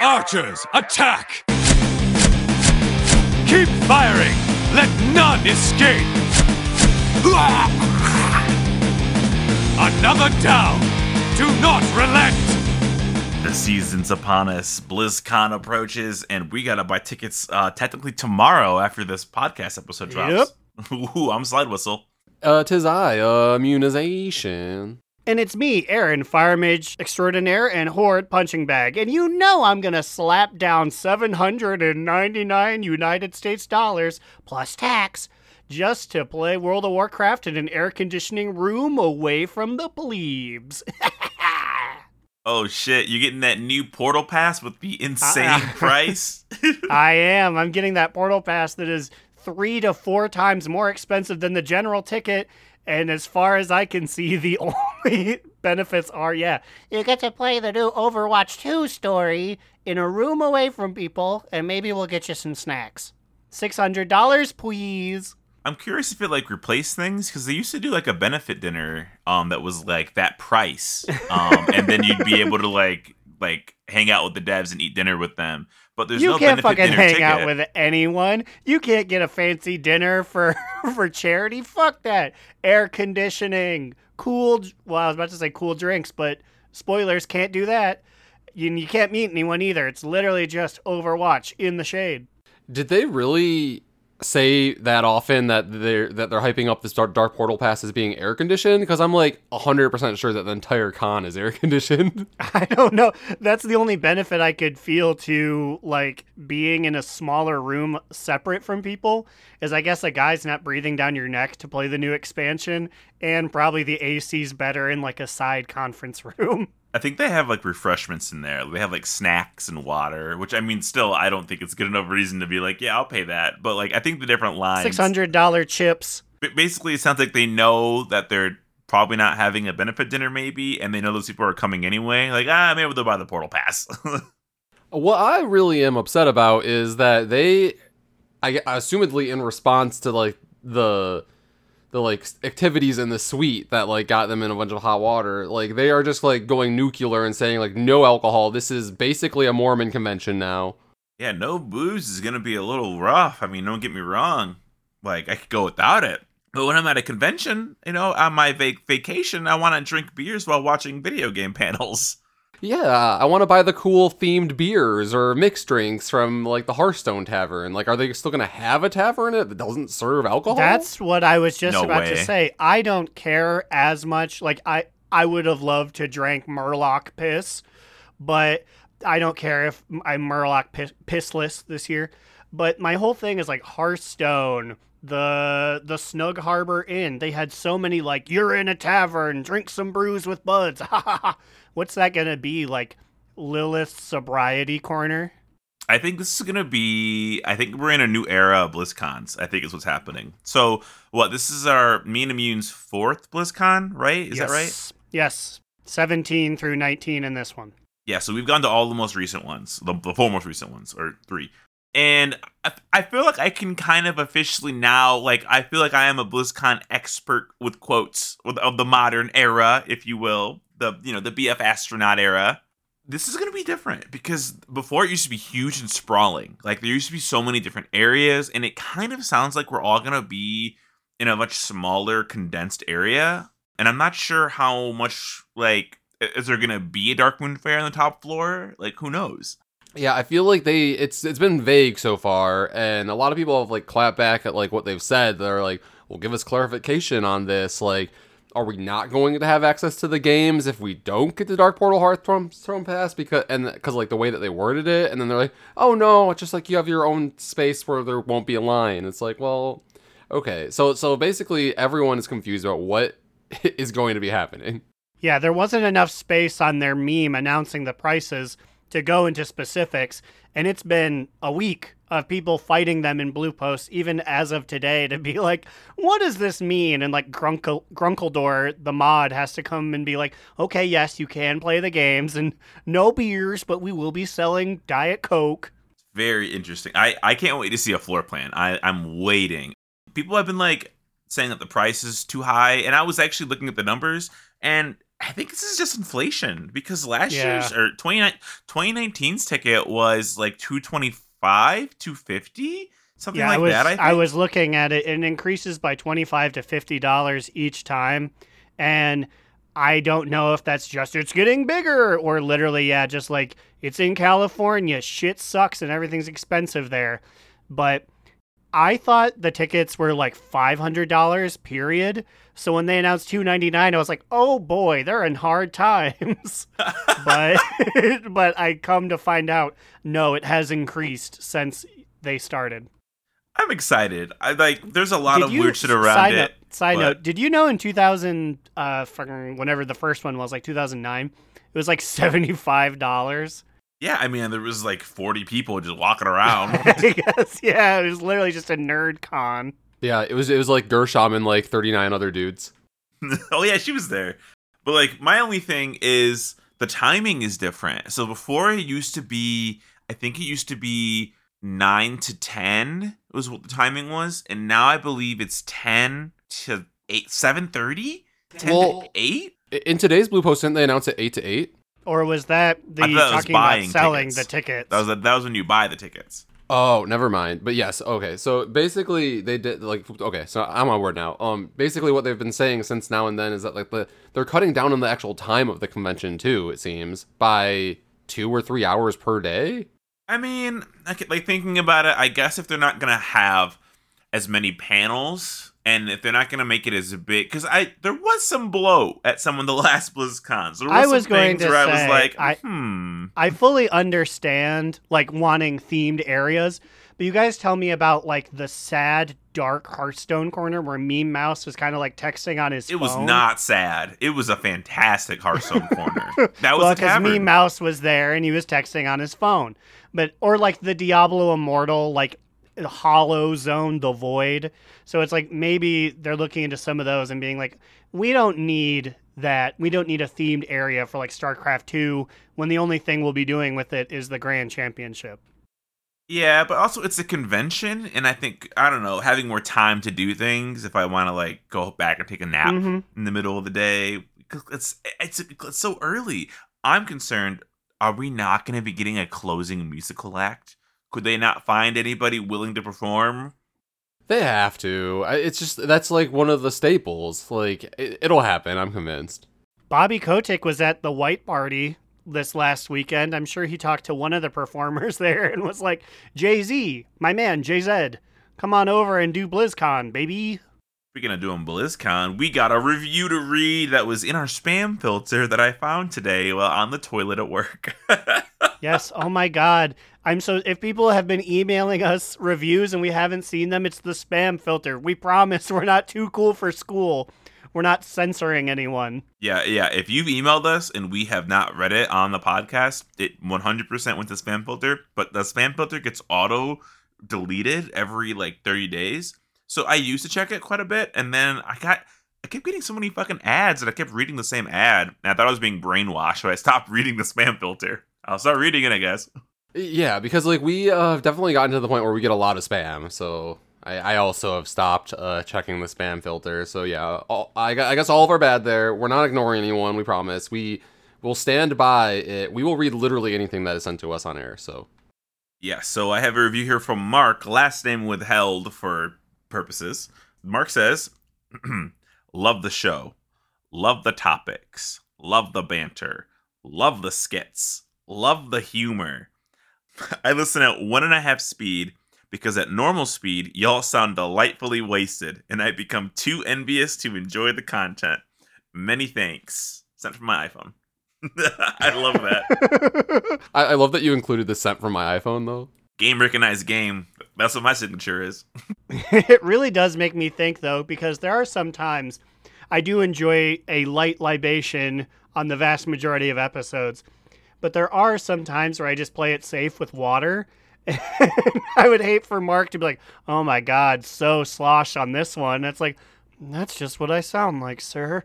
Archers, attack! Keep firing! Let none escape! Another down! Do not relent! The season's upon us, BlizzCon approaches, and we gotta buy tickets technically tomorrow after this podcast episode drops. Yep. Ooh, I'm Slide Whistle. Tis I, Immunization. And it's me, Aaron, Fire Mage Extraordinaire and Horde Punching Bag. And you know I'm gonna slap down 799 United States dollars, plus tax, just to play World of Warcraft in an air conditioning room away from the plebes. Oh shit, you getting that new portal pass with the insane price? I am. I'm getting that portal pass that is 3 to 4 times more expensive than the general ticket. And as far as I can see, the only benefits are, you get to play the new Overwatch 2 story in a room away from people, and maybe we'll get you some snacks. $600, please. I'm curious if it, replaced things, because they used to do, a benefit dinner that was, that price. And then you'd be able to, hang out with the devs and eat dinner with them. But there's no benefit dinner ticket. You can't fucking hang out with anyone. You can't get a fancy dinner for charity. Fuck that. Air conditioning. Well, I was about to say cool drinks, but spoilers, can't do that. You can't meet anyone either. It's literally just Overwatch in the shade. Did they really say that often that they're hyping up this Dark Portal Pass as being air conditioned? Because I'm 100% sure that the entire con is air conditioned. I don't know. That's the only benefit I could feel to being in a smaller room separate from people is I guess a guy's not breathing down your neck to play the new expansion, and probably the AC's better in a side conference room. I think they have refreshments in there. They have snacks and water, which still, I don't think it's good enough reason to be I'll pay that. But I think the different lines, $600 chips. Basically, it sounds like they know that they're probably not having a benefit dinner, maybe, and they know those people are coming anyway. Maybe they'll buy the portal pass. What I really am upset about is that they, assumedly in response to the activities in the suite that got them in a bunch of hot water, they are just going nuclear and saying no alcohol. This is basically a Mormon convention now. Yeah, no booze is gonna be a little rough. Don't get me wrong. I could go without it, but when I'm at a convention, on my vacation, I want to drink beers while watching video game panels. Yeah, I want to buy the cool themed beers or mixed drinks from, the Hearthstone Tavern. Are they still going to have a tavern that doesn't serve alcohol? That's what I was just to say. I don't care as much. I would have loved to drink Murloc piss, but I don't care if I'm Murloc pissless this year. But my whole thing is, Hearthstone, the Snug Harbor Inn. They had so many, you're in a tavern, drink some brews with buds. Ha ha ha. What's that going to be, Lilith's sobriety corner? I think this is going to be, we're in a new era of BlizzCons, I think is what's happening. So, this is our, me and Immune's 4th BlizzCon, right? Is that right? Yes, 17 through 19 in this one. Yeah, so we've gone to all the most recent ones, the 4 most recent ones, or 3. And I feel I can kind of officially now, I feel I am a BlizzCon expert with quotes of the modern era, if you will. The BF astronaut era. This is going to be different because before it used to be huge and sprawling. There used to be so many different areas, and it kind of sounds like we're all going to be in a much smaller, condensed area. And I'm not sure how much, is there going to be a Darkmoon Faire on the top floor? Who knows? Yeah, I feel it's been vague so far, and a lot of people have, clapped back at, what they've said. They're well, give us clarification on this, are we not going to have access to the games if we don't get the Dark Portal Hearthstone Pass? Because the way that they worded it, and then they're oh no, it's just you have your own space where there won't be a line. It's well, okay. So basically everyone is confused about what is going to be happening. Yeah, there wasn't enough space on their meme announcing the prices to go into specifics, and it's been a week of people fighting them in blue posts, even as of today, to be what does this mean? And Grunkledor, the mod, has to come and be okay, yes, you can play the games, and no beers, but we will be selling Diet Coke. Very interesting. I can't wait to see a floor plan. I'm waiting. People have been saying that the price is too high, and I was actually looking at the numbers, and I think this is just inflation because last year's or 2019's ticket was like $225, $250, something like that. I think. I was looking at it, and it increases by $25 to $50 each time, and I don't know if that's just it's getting bigger or literally, just like it's in California, shit sucks and everything's expensive there. But I thought the tickets were like $500, period. So when they announced $299, I was like, oh boy, they're in hard times. but I come to find out, no, it has increased since they started. I'm excited. There's a lot of weird shit around Side note, did you know in 2000, whenever the first one was, like 2009, it was like $75? Yeah, I mean, there was like 40 people just walking around. I guess, yeah, it was literally just a nerd con. Yeah, it was like Gershom and like 39 other dudes. Oh yeah, she was there. But like, my only thing is the timing is different. So before it used to be, I think it used to be 9 to 10 was what the timing was, and now I believe it's 10 to 8, 7:30? 10 to 8? In today's Blue Post, didn't they announce it 8 to 8? Or was that talking about selling tickets. The tickets? That was when you buy the tickets. Oh, never mind. But yes, okay. So basically, they did So I'm on board now. Basically, what they've been saying since now and then is that they're cutting down on the actual time of the convention too. It seems by 2 or 3 hours per day. I mean, thinking about it, I guess if they're not gonna have as many panels. And if they're not going to make it as a big... Because there was some blow at some of the last BlizzCons. There was some things where I was like, I fully understand, wanting themed areas. But you guys tell me about, the sad, dark Hearthstone corner where Meme Mouse was kind of, texting on his phone. It was not sad. It was a fantastic Hearthstone corner. That was a tavern. Because Meme Mouse was there, and he was texting on his phone. Or the Diablo Immortal, hollow zone, the void. So it's maybe they're looking into some of those and being we don't need that. We don't need a themed area for StarCraft 2 when the only thing we'll be doing with it is the Grand Championship. Yeah, but also it's a convention, and I think, I don't know, having more time to do things if I want to go back and take a nap in the middle of the day. It's so early. I'm concerned, are we not going to be getting a closing musical act? Could they not find anybody willing to perform? They have to. It's just, that's one of the staples. It'll happen. I'm convinced. Bobby Kotick was at the White Party this last weekend. I'm sure he talked to one of the performers there and was like, Jay-Z, my man, Jay-Z, come on over and do BlizzCon, baby. Speaking of doing BlizzCon, we got a review to read that was in our spam filter that I found today while on the toilet at work. Yes. Oh my God. If people have been emailing us reviews and we haven't seen them, it's the spam filter. We promise we're not too cool for school. We're not censoring anyone. Yeah. Yeah. If you've emailed us and we have not read it on the podcast, it 100% went to spam filter, but the spam filter gets auto deleted every 30 days. So I used to check it quite a bit. And then I kept getting so many fucking ads that I kept reading the same ad. And I thought I was being brainwashed. So I stopped reading the spam filter. I'll start reading it, I guess. Yeah, because we have definitely gotten to the point where we get a lot of spam. So I also have stopped checking the spam filter. So yeah, I guess all of our bad there. We're not ignoring anyone, we promise. We will stand by it. We will read literally anything that is sent to us on air. So yeah, so I have a review here from Mark, last name withheld for purposes. Mark says, love the show. Love the topics. Love the banter. Love the skits. Love the humor. I listen at 1.5 speed because at normal speed, y'all sound delightfully wasted and I become too envious to enjoy the content. Many thanks. Sent from my iPhone. I love that. I love that you included the sent from my iPhone, though. Game recognized game. That's what my signature is. It really does make me think, though, because there are some times I do enjoy a light libation on the vast majority of episodes. But there are some times where I just play it safe with water. I would hate for Mark to be like, oh my God, so slosh on this one. It's like, that's just what I sound like, sir.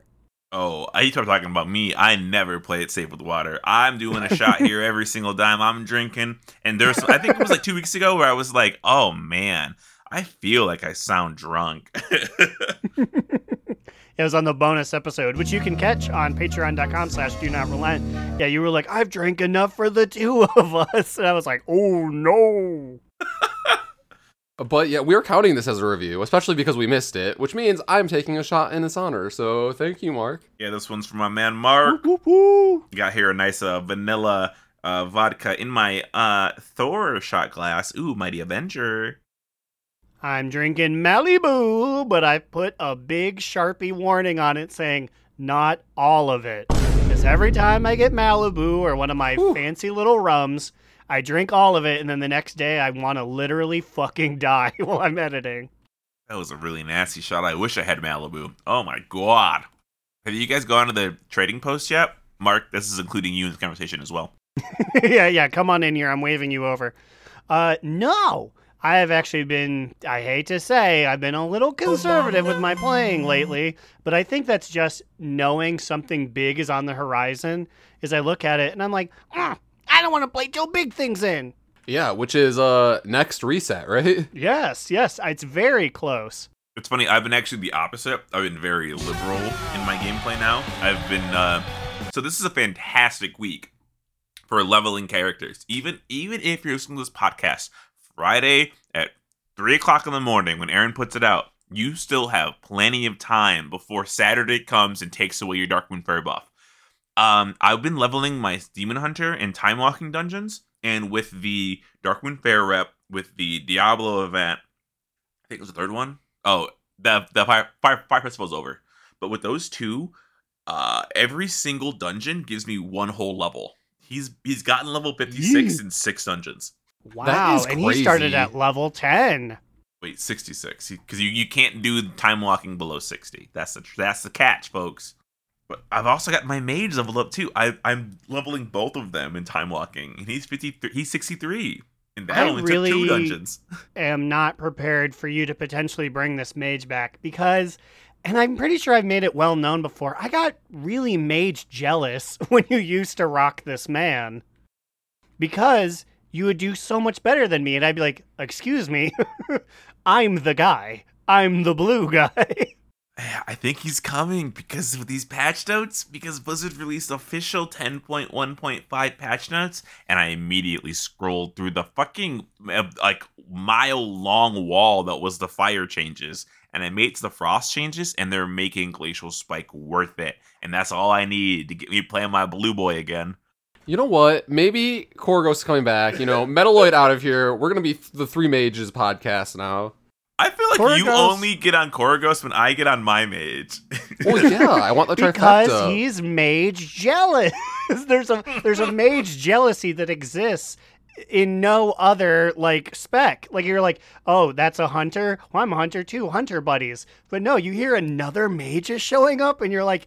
Oh, you start talking about me. I never play it safe with water. I'm doing a shot here every single time I'm drinking. And there's, I think it was 2 weeks ago where I was like, oh man, I feel like I sound drunk. It was on the bonus episode, which you can catch on patreon.com/do not relent. Yeah, you were like, I've drank enough for the two of us. And I was like, oh, no. But yeah, we're counting this as a review, especially because we missed it, which means I'm taking a shot in its honor. So thank you, Mark. Yeah, this one's for my man, Mark. Woo, woo, woo. Got here a nice vanilla vodka in my Thor shot glass. Ooh, Mighty Avenger. I'm drinking Malibu, but I put a big Sharpie warning on it saying, not all of it. Because every time I get Malibu or one of my fancy little rums, I drink all of it, and then the next day I want to literally fucking die while I'm editing. That was a really nasty shot. I wish I had Malibu. Oh my god. Have you guys gone to the trading post yet? Mark, this is including you in the conversation as well. Yeah, come on in here. I'm waving you over. No! I have actually been, I hate to say, I've been a little conservative with my playing lately, but I think that's just knowing something big is on the horizon, is I look at it and I'm like, I don't want to play till big things in. Yeah, which is next reset, right? Yes, it's very close. It's funny, I've been actually the opposite. I've been very liberal in my gameplay now. I've been, so this is a fantastic week for leveling characters. Even if you're listening to this podcast, Friday at 3 o'clock in the morning when Aaron puts it out, you still have plenty of time before Saturday comes and takes away your Darkmoon Faire buff. I've been leveling my Demon Hunter in Time Walking Dungeons, and with the Darkmoon Faire rep, with the Diablo event, I think it was the third one. Oh, the Fire Festival's over. But with those two, every single dungeon gives me one whole level. He's gotten level 56 in 6 dungeons. Wow, and he started at level 10. Wait, 66, because you can't do time walking below 60. That's the catch, folks. But I've also got my mage leveled up too. I'm leveling both of them in time walking, and he's 53. He's 63, and that only really took 2 dungeons. I am not prepared for you to potentially bring this mage back because. And I'm pretty sure I've made it well known before. I got really mage jealous when you used to rock this man because you would do so much better than me. And I'd be like, excuse me, I'm the guy. I'm the blue guy. I think he's coming because of these patch notes, because Blizzard released official 10.1.5 patch notes. And I immediately scrolled through the fucking mile-long wall that was the fire changes. And I made the frost changes, and they're making Glacial Spike worth it. And that's all I need to get me playing my blue boy again. You know what? Maybe Korogos coming back. You know, Metaloid out of here. We're going to be the Three Mages podcast now. I feel like Korogos. You only get on Korogos when I get on my mage. Well, yeah, I want the trifecta. Because he's mage jealous. There's a mage jealousy that exists in no other spec. You're like, oh, that's a hunter. Well, I'm a hunter too. Hunter buddies. But no, you hear another mage is showing up and you're like,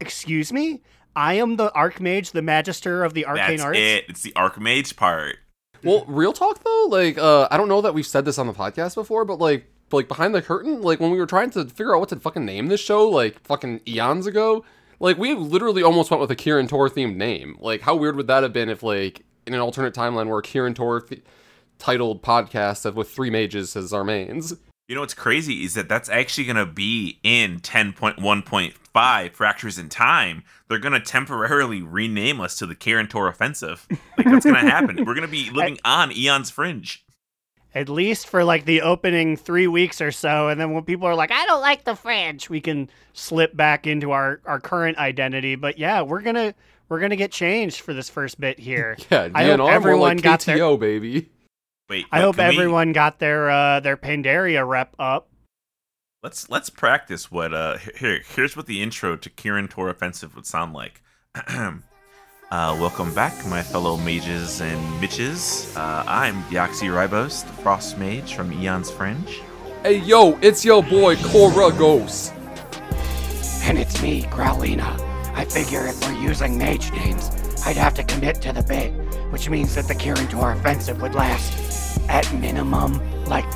excuse me? I am the Archmage, the Magister of the Arcane Arts. That's it. It's the Archmage part. Well, real talk though, I don't know that we've said this on the podcast before, but like behind the curtain, when we were trying to figure out what to fucking name this show, fucking eons ago, we literally almost went with a Kirin Tor themed name. How weird would that have been if in an alternate timeline where a Kirin Tor titled podcast with three mages as our mains? You know what's crazy is that's actually going to be in 10.1.5 Fractures in Time. They're going to temporarily rename us to the Kirin Tor Offensive. That's going to happen. We're going to be living on Eon's Fringe. At least for the opening 3 weeks or so. And then when people are like, I don't like the Fringe, we can slip back into our current identity. But yeah, we're going to get changed for this first bit here. Yeah, I hope everyone got KTO, baby. Wait, I hope everyone got their Pandaria rep up. Let's practice what here's what the intro to Kirin Tor Offensive would sound like. Welcome back, my fellow mages and bitches. I'm Deoxyribos, the Frost Mage from Eon's Fringe. Hey yo, it's your boy Korogos. And it's me, Growlina. I figure if we're using mage names, I'd have to commit to the bit, which means that the Kirin Tor Offensive would last at minimum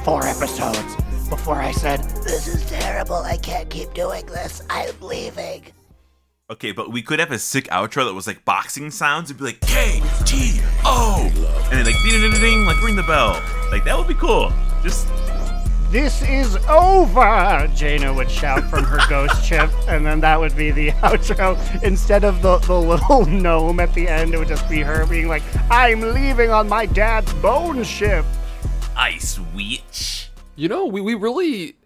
4 episodes before I said, this is terrible, I can't keep doing this, I'm leaving. Okay, but we could have a sick outro that was boxing sounds. It'd be like KTO and then ding ding ding, ring the bell. That would be cool. Just "This is over!" Jaina would shout from her ghost ship, and then that would be the outro. Instead of the little gnome at the end, it would just be her being like, "I'm leaving on my dad's bone ship!" Ice Witch. You know, we really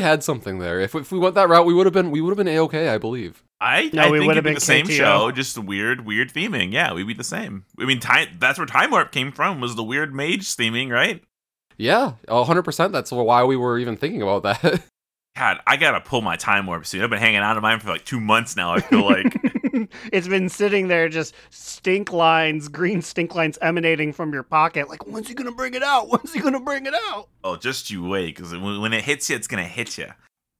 had something there. If we went that route, we would have been A-okay, I believe. I think it'd be the same show, just weird theming. Yeah, we'd be the same. I mean, that's where Time Warp came from, was the weird mage theming, right? Yeah, 100%. That's why we were even thinking about that. God, I gotta pull my Time Warp suit. I've been hanging out of mine for like 2 months now, I feel like. It's been sitting there, just green stink lines emanating from your pocket. Like, when's he gonna bring it out? Oh, just you wait, because when it hits you, it's gonna hit you.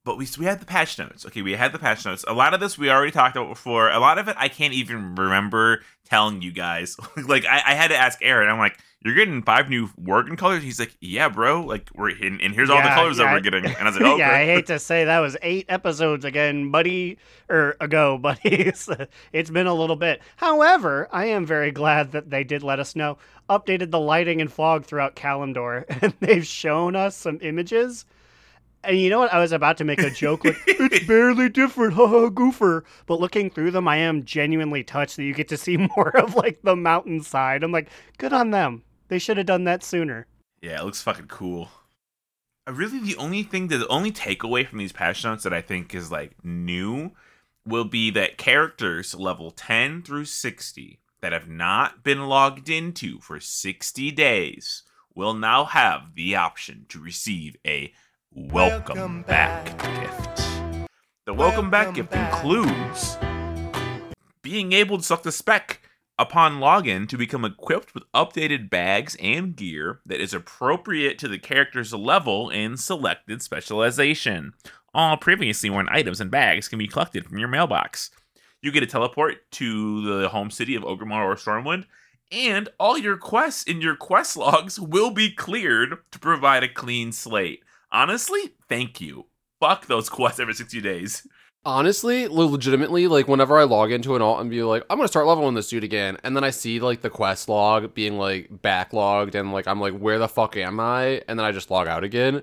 But we had the patch notes. Okay, we had the patch notes. A lot of this we already talked about before. A lot of it I can't even remember telling you guys. Like, I had to ask Aaron. I'm like, "You're getting 5 new Worgen colors?" He's like, "Yeah, bro. Like, we're hitting, and here's all the colors that we're getting." And I was like, "Oh, yeah." Bro. I hate to say that was 8 episodes ago, buddy. It's been a little bit. However, I am very glad that they did let us know. Updated the lighting and fog throughout Kalimdor, and they've shown us some images. And you know what? I was about to make a joke like, "It's barely different, haha, goofer." But looking through them, I am genuinely touched that you get to see more of like the mountainside. I'm like, good on them. They should have done that sooner. Yeah, it looks fucking cool. Really, the only takeaway from these patch notes that I think is like new will be that characters level 10 through 60 that have not been logged into for 60 days will now have the option to receive a welcome back gift. The welcome back gift includes being able to select the spec upon login to become equipped with updated bags and gear that is appropriate to the character's level and selected specialization. All previously worn items and bags can be collected from your mailbox. You get a teleport to the home city of Ogremar or Stormwind, and all your quests in your quest logs will be cleared to provide a clean slate. Honestly, thank you. Fuck those quests every 60 days. Honestly, legitimately, like, whenever I log into an alt and be like, "I'm gonna start leveling this dude again," and then I see, like, the quest log being, like, backlogged, and, like, I'm like, where the fuck am I? And then I just log out again.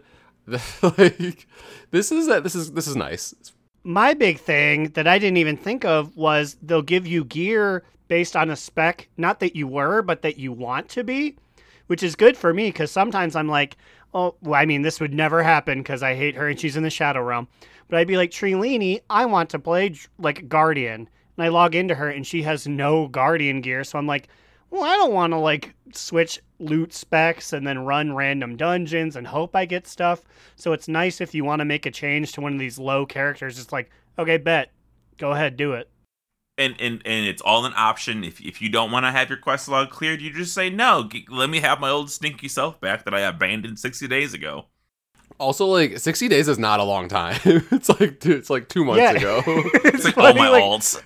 Like, this is nice. My big thing that I didn't even think of was they'll give you gear based on a spec, not that you were, but that you want to be, which is good for me, because sometimes I'm like, oh, well, I mean, this would never happen, because I hate her, and she's in the Shadow Realm. But I'd be like, "Trilini, I want to play, like, Guardian." And I log into her, and she has no Guardian gear. So I'm like, well, I don't want to, like, switch loot specs and then run random dungeons and hope I get stuff. So it's nice if you want to make a change to one of these low characters. It's like, okay, bet. Go ahead, do it. And it's all an option. If you don't want to have your quest log cleared, you just say, "No, let me have my old stinky self back that I abandoned 60 days ago." Also, like, 60 days is not a long time. It's like, dude, it's like 2 months ago. It's like all my alts.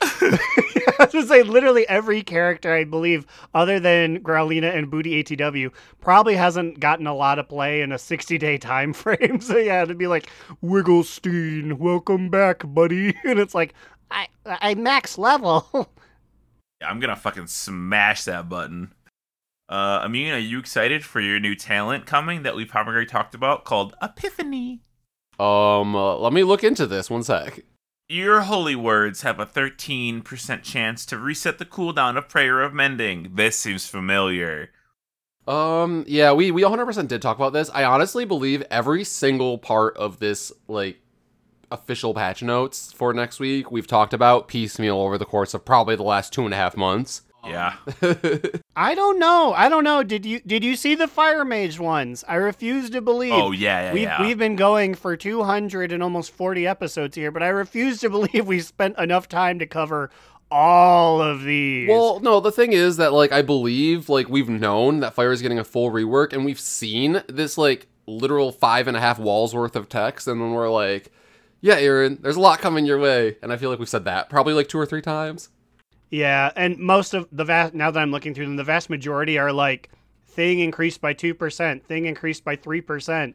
I was going to say, literally every character, I believe, other than Growlina and Booty ATW, probably hasn't gotten a lot of play in a 60-day time frame. So, yeah, it'd be like, "Wigglestein, welcome back, buddy." And it's like, I max level. Yeah, I'm going to fucking smash that button. Amin, are you excited for your new talent coming that we've probably already talked about called Epiphany? Let me look into this one sec. Your holy words have a 13% chance to reset the cooldown of Prayer of Mending. This seems familiar. Yeah, we 100% did talk about this. I honestly believe every single part of this, like, official patch notes for next week we've talked about piecemeal over the course of probably the last 2.5 months. Yeah. I don't know. Did you see the Fire Mage ones? I refuse to believe. Oh, yeah, We've been going for 200 and almost 40 episodes here, but I refuse to believe we spent enough time to cover all of these. Well, no, the thing is that, like, I believe, like, we've known that Fire is getting a full rework, and we've seen this, like, literal 5.5 walls worth of text, and then we're like, yeah, Aaron, there's a lot coming your way, and I feel like we've said that probably, like, 2 or 3 times. Yeah, and most of now that I'm looking through them, the vast majority are like, thing increased by 2%, thing increased by 3%.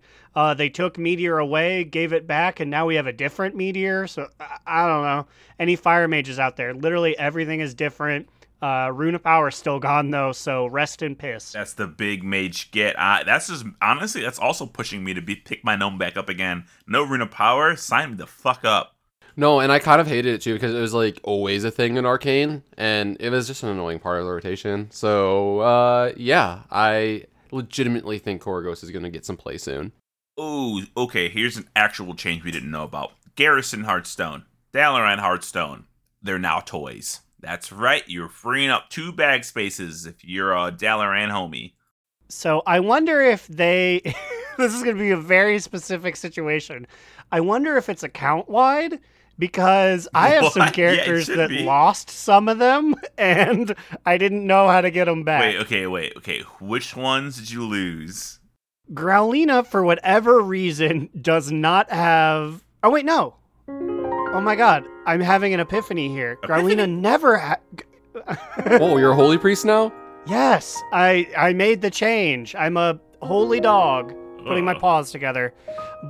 They took Meteor away, gave it back, and now we have a different Meteor. So I don't know. Any Fire Mages out there, literally everything is different. Rune of Power is still gone, though, so rest in piss. That's the big mage get. That's just, honestly, that's also pushing me to pick my gnome back up again. No Rune of Power, sign me the fuck up. No, and I kind of hated it, too, because it was, like, always a thing in Arcane, and it was just an annoying part of the rotation. So, yeah, I legitimately think Korogos is going to get some play soon. Oh, okay, here's an actual change we didn't know about. Garrison Hearthstone, Dalaran Hearthstone, they're now toys. That's right, you're freeing up 2 bag spaces if you're a Dalaran homie. So I wonder if they... this is going to be a very specific situation. I wonder if it's account-wide, because I have some characters lost some of them, and I didn't know how to get them back. Wait, okay. Which ones did you lose? Growlina, for whatever reason, does not have... Oh, wait, no. Oh, my God. I'm having an epiphany here. Epiphany? Growlina never had... Oh, you're a holy priest now? Yes. I made the change. I'm a holy dog. Putting my paws together.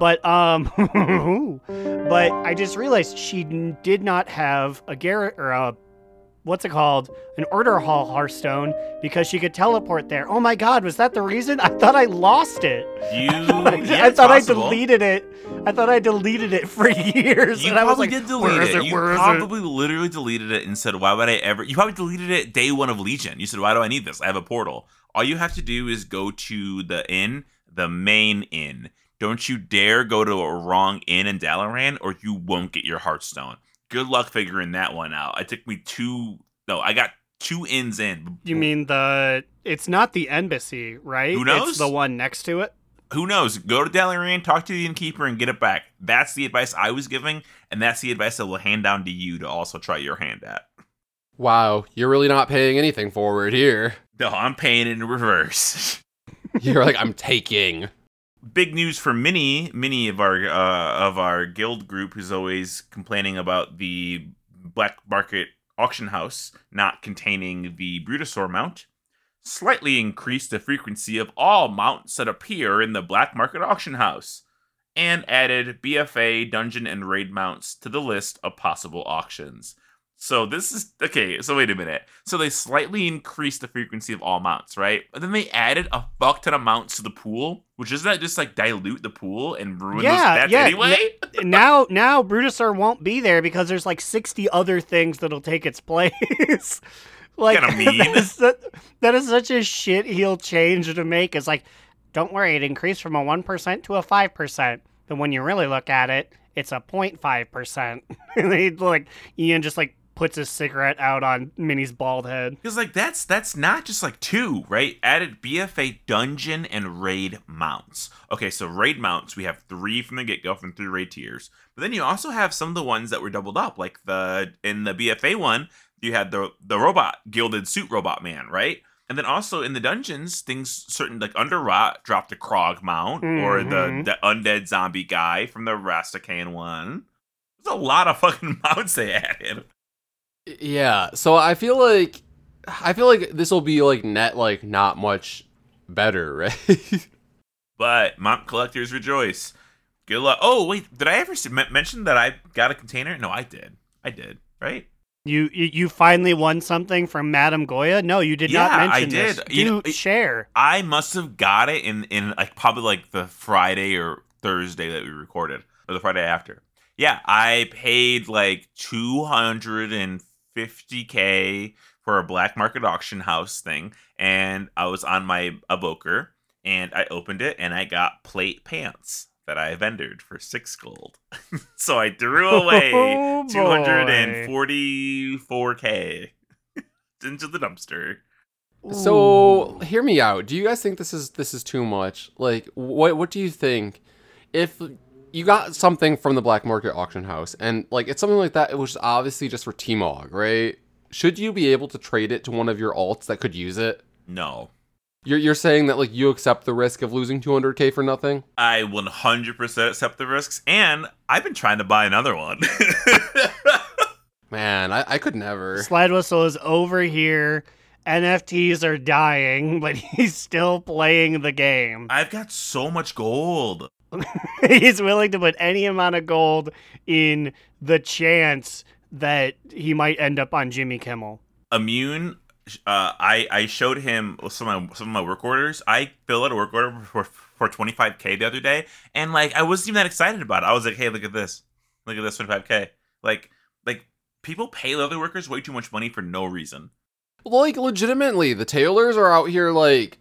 But but I just realized she did not have a an Order Hall Hearthstone, because she could teleport there. Oh my God, was that the reason? I thought I lost it. I thought I deleted it. I thought I deleted it for years. You probably deleted it and said, why would I ever? You probably deleted it day one of Legion. You said, why do I need this? I have a portal. All you have to do is go to the inn, the main inn. Don't you dare go to a wrong inn in Dalaran, or you won't get your Hearthstone. Good luck figuring that one out. I got 2 inns in. You mean it's not the embassy, right? Who knows? It's the one next to it. Who knows? Go to Dalaran, talk to the innkeeper, and get it back. That's the advice I was giving, and that's the advice I will hand down to you to also try your hand at. Wow, you're really not paying anything forward here. No, I'm paying it in reverse. You're like, I'm taking. Big news for Minnie of our guild group, who's always complaining about the black market auction house not containing the Brutosaur mount. Slightly increased the frequency of all mounts that appear in the black market auction house, and added BFA, dungeon, and raid mounts to the list of possible auctions. So this is okay. So wait a minute. So they slightly increased the frequency of all mounts, right? And then they added a fuck ton of mounts to the pool, which isn't that just like dilute the pool and ruin those stats anyway? Now Brutosaur won't be there because there's like 60 other things that'll take its place. Like mean. That is such a shit heel change to make. It's like, don't worry, it increased from a 1% to a 5%. But when you really look at it, it's a 0.5%. And they Ian just puts his cigarette out on Minnie's bald head. Because that's not just 2, right? Added BFA dungeon and raid mounts. Okay, so raid mounts, we have 3 from the get-go from 3 raid tiers. But then you also have some of the ones that were doubled up, in the BFA one, you had the robot, gilded suit robot man, right? And then also in the dungeons, things certain Underrot dropped the Krog mount, or the undead zombie guy from the Rastakhan one. There's a lot of fucking mounts they added. Yeah, so I feel like this will be not much better, right? But mount collectors rejoice. Good luck. Oh wait, did I ever mention that I got a container? No, I did. Right? You finally won something from Madame Goya? No, you did not mention this. Yeah, I did. Share. I must have got it in probably the Friday or Thursday that we recorded, or the Friday after. Yeah, I paid $250K for a black market auction house thing, and I was on my evoker, and I opened it, and I got plate pants that I vendored for 6 gold. So I threw away $244K into the dumpster. So hear me out. Do you guys think this is too much? What do you think? If you got something from the black market auction house, and it's something like that, it was obviously just for T-Mog, right? Should you be able to trade it to one of your alts that could use it? No. You're saying that you accept the risk of losing $200K for nothing? I 100% accept the risks, and I've been trying to buy another one. Man, I could never. Slide Whistle is over here. NFTs are dying, but he's still playing the game. I've got so much gold. He's willing to put any amount of gold in the chance that he might end up on Jimmy Kimmel. Immune I showed him some of my work orders. I filled out a work order for 25K the other day, and like I wasn't even that excited about it. I was like, hey, look at this 25K. Like people pay leather workers way too much money for no reason. Like legitimately, the tailors are out here like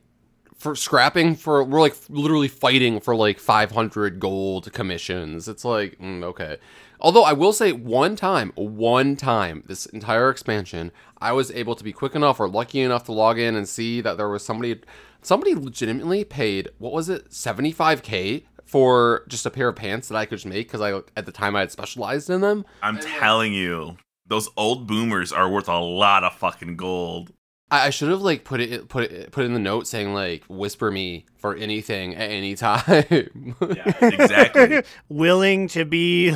for scrapping for we're like literally fighting for like 500 gold commissions. It's like okay. Although I will say one time this entire expansion, I was able to be quick enough or lucky enough to log in and see that there was somebody legitimately paid, what was it, 75K for just a pair of pants that I could just make because I at the time I had specialized in them. I'm telling you, those old boomers are worth a lot of fucking gold. I should have like put it in the note saying like whisper me for anything at any time. Yeah, exactly. Willing to be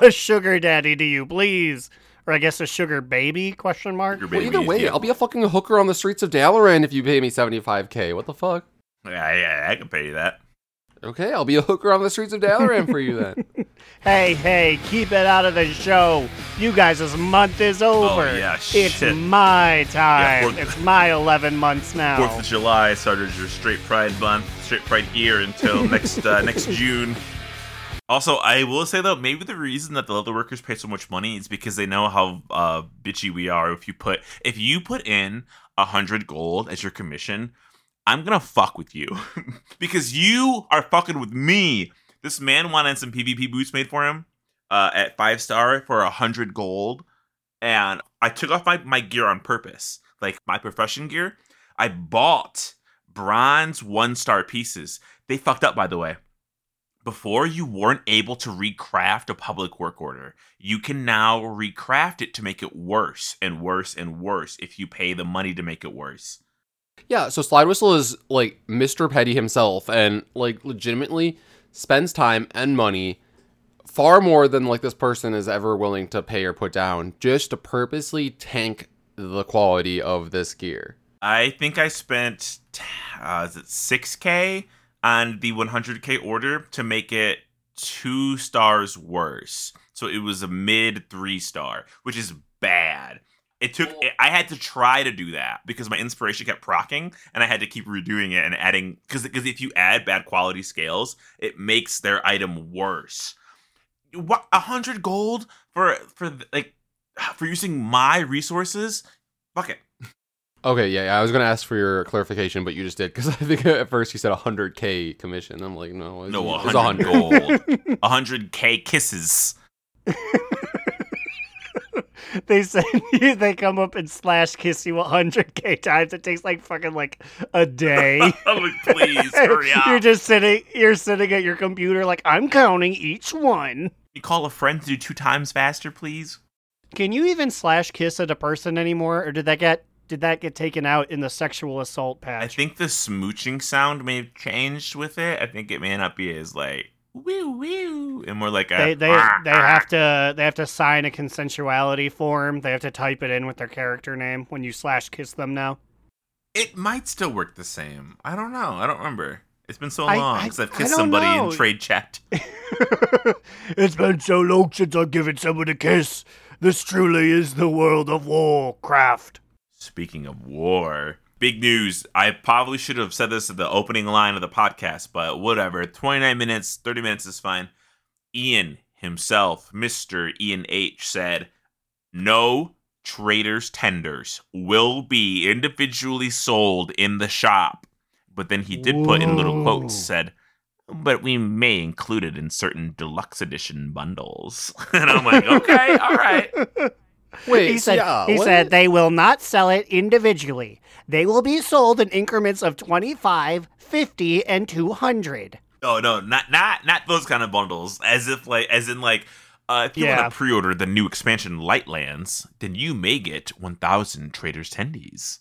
a sugar daddy to you, please, or I guess a sugar baby? Question mark. Sugar baby, well, either way, yeah. I'll be a fucking hooker on the streets of Dalaran if you pay me 75K. What the fuck? Yeah, I can pay you that. Okay, I'll be a hooker on the streets of Dalaran for you then. Hey, keep it out of the show. You guys' month is over. Oh, yeah, shit. It's my time. Yeah, it's my 11 months now. 4th of July started your straight pride month, straight pride year until next June. Also, I will say, though, maybe the reason that the leather workers pay so much money is because they know how bitchy we are. If you put in 100 gold as your commission, I'm going to fuck with you because you are fucking with me. This man wanted some PvP boots made for him at 5-star for 100 gold. And I took off my gear on purpose, like my profession gear. I bought bronze 1-star pieces. They fucked up, by the way. Before, you weren't able to recraft a public work order. You can now recraft it to make it worse and worse and worse if you pay the money to make it worse. Yeah, so Slide Whistle is like Mr. Petty himself and like legitimately spends time and money far more than like this person is ever willing to pay or put down just to purposely tank the quality of this gear. I think I spent is it 6K on the 100K order to make it 2 stars worse. So it was a mid 3-star, which is bad. I had to try to do that because my inspiration kept proccing and I had to keep redoing it and adding, because if you add bad quality scales, it makes their item worse. What, 100 gold for using my resources? Fuck it. Okay, yeah, I was gonna ask for your clarification, but you just did because I think at first you said 100K commission. I'm like, no, 100 gold, 100K kisses. They send you, they come up and slash kiss you 100K times. It takes like fucking like a day. Like, please hurry up. You're sitting at your computer like, I'm counting each one. You call a friend to do 2 times faster, please. Can you even slash kiss at a person anymore? Or did that get taken out in the sexual assault patch? I think the smooching sound may have changed with it. I think it may not be as like woo woo, and more like a they have to sign a consensuality form. They have to type it in with their character name when you slash kiss them now. It might still work the same. I don't know. I don't remember. It's been so long since I've kissed somebody in trade chat. It's been so long since I've given someone a kiss. This truly is the World of Warcraft. Speaking of war. Big news. I probably should have said this at the opening line of the podcast, but whatever. 29 minutes, 30 minutes is fine. Ian himself, Mr. Ian H., said, no Trader's Tenders will be individually sold in the shop. But then he did put in little quotes, said, but we may include it in certain deluxe edition bundles. And I'm like, okay, all right. Wait, he said they will not sell it individually. They will be sold in increments of 25, 50, and 200. Oh no, not those kind of bundles. If you want to pre-order the new expansion Lightlands, then you may get 1,000 Trader's Tendies.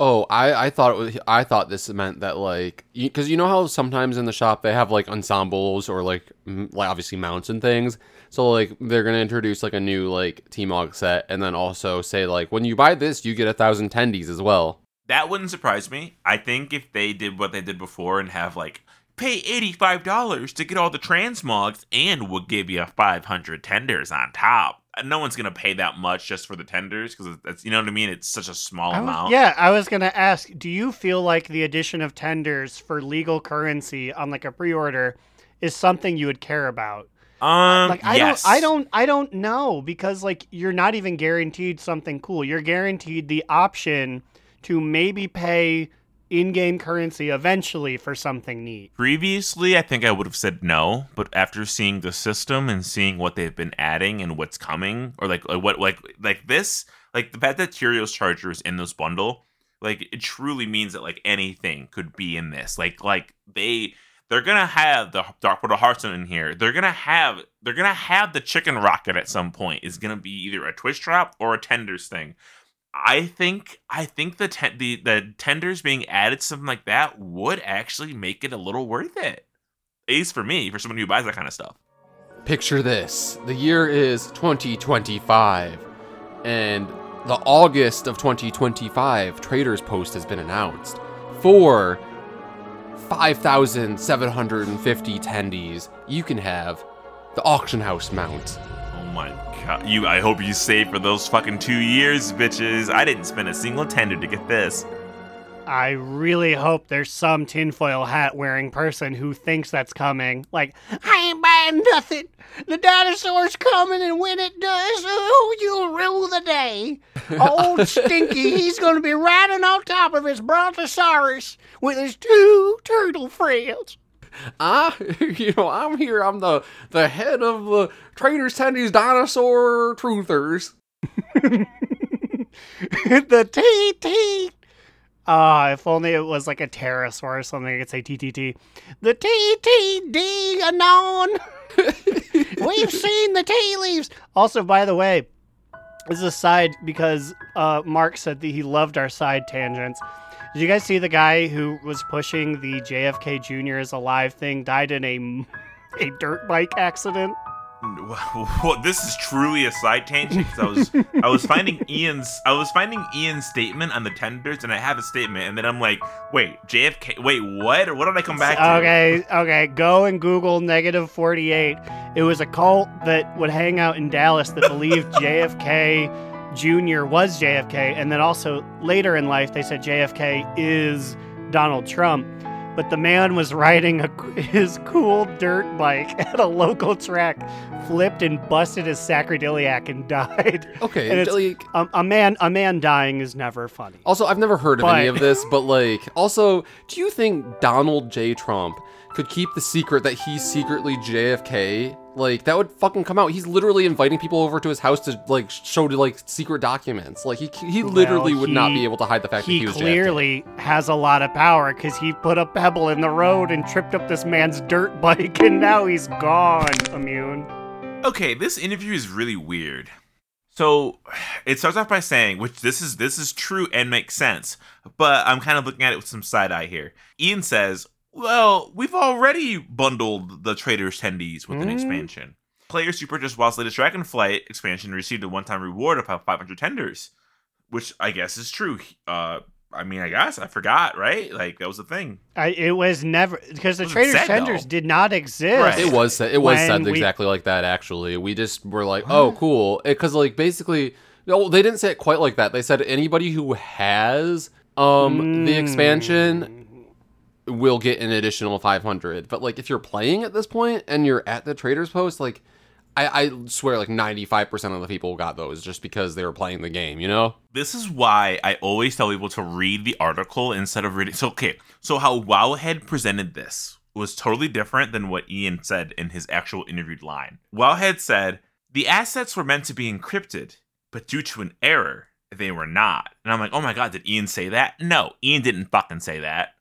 Oh, I thought this meant that like because you know how sometimes in the shop they have like ensembles or like obviously mounts and things. So like they're gonna introduce like a new like T-Mog set and then also say like when you buy this you get 1,000 tendies as well. That wouldn't surprise me. I think if they did what they did before and have like pay $85 to get all the transmogs and we'll give you 500 tenders on top, no one's gonna pay that much just for the tenders because that's, you know what I mean. It's such a small amount. Yeah, I was gonna ask. Do you feel like the addition of tenders for legal currency on like a pre-order is something you would care about? I don't know because like you're not even guaranteed something cool. You're guaranteed the option to maybe pay in-game currency eventually for something neat. Previously, I think I would have said no, but after seeing the system and seeing what they've been adding and what's coming, or like the fact that Curious Charger is in this bundle, like it truly means that like anything could be in this. Like they're gonna have the Dark Portal Hearthstone in here. They're gonna have the Chicken Rocket at some point. It's gonna be either a Twitch drop or a Tenders thing. I think the tenders being added, something like that, would actually make it a little worth it. At least for me, for someone who buys that kind of stuff. Picture this. The year is 2025. And the August of 2025, Trader's Post has been announced for 5,750 tendies. You can have the Auction House mount. Oh my god, I hope you save for those fucking 2 years, bitches. I didn't spend a single tender to get this. I really hope there's some tinfoil hat wearing person who thinks that's coming. Like, I ain't buying nothing. The dinosaur's coming, and when it does, oh, you'll rule the day. Old Stinky, he's going to be riding on top of his Brontosaurus with his two turtle friends. I'm here. I'm the head of the Trader's Tenders Dinosaur Truthers. The TT. If only it was like a pterosaur or something, I could say TTT. The TTD anon. We've seen the tea leaves. Also, by the way, this is a side because Mark said that he loved our side tangents. Did you guys see the guy who was pushing the JFK Jr. is alive thing died in a dirt bike accident? Well, this is truly a side tangent. I was finding Ian's statement on the tenders, and I have a statement, and then I'm like, wait, JFK? Wait, what? Or what did I come back to? Okay. Go and Google -48. It was a cult that would hang out in Dallas that believed JFK Jr. was JFK, and then also later in life they said JFK is Donald Trump, but the man was riding his cool dirt bike at a local track, flipped and busted his sacroiliac and died. Okay, and a man dying is never funny. Also, I've never heard of any of this, but like, also, do you think Donald J. Trump could keep the secret that he's secretly JFK? Like, that would fucking come out. He's literally inviting people over to his house to, like, show, like, secret documents. Like, he would not be able to hide the fact that he was JFK. He clearly has a lot of power, because he put a pebble in the road and tripped up this man's dirt bike, and now he's gone, immune. Okay, this interview is really weird. So, it starts off by saying, which this is true and makes sense, but I'm kind of looking at it with some side eye here. Ian says, well, we've already bundled the Trader's Tendees with an expansion. Players who purchased WoW's latest Dragonflight expansion received a one-time reward of 500 tenders, which I guess is true. I forgot, right? Like, that was the thing. It was never... Because the Trader's Tenders did not exist. Right. It was said exactly like that, actually. We just were like, oh, cool. Because, like, basically... No, they didn't say it quite like that. They said anybody who has the expansion will get an additional 500. But, like, if you're playing at this point and you're at the Trader's Post, like, I swear, like, 95% of the people got those just because they were playing the game, you know? This is why I always tell people to read the article instead of reading. So, okay, so how WoW had presented this was totally different than what Ian said in his actual interviewed line. WoW had said, the assets were meant to be encrypted, but due to an error, they were not. And I'm like, oh my god, did Ian say that? No, Ian didn't fucking say that.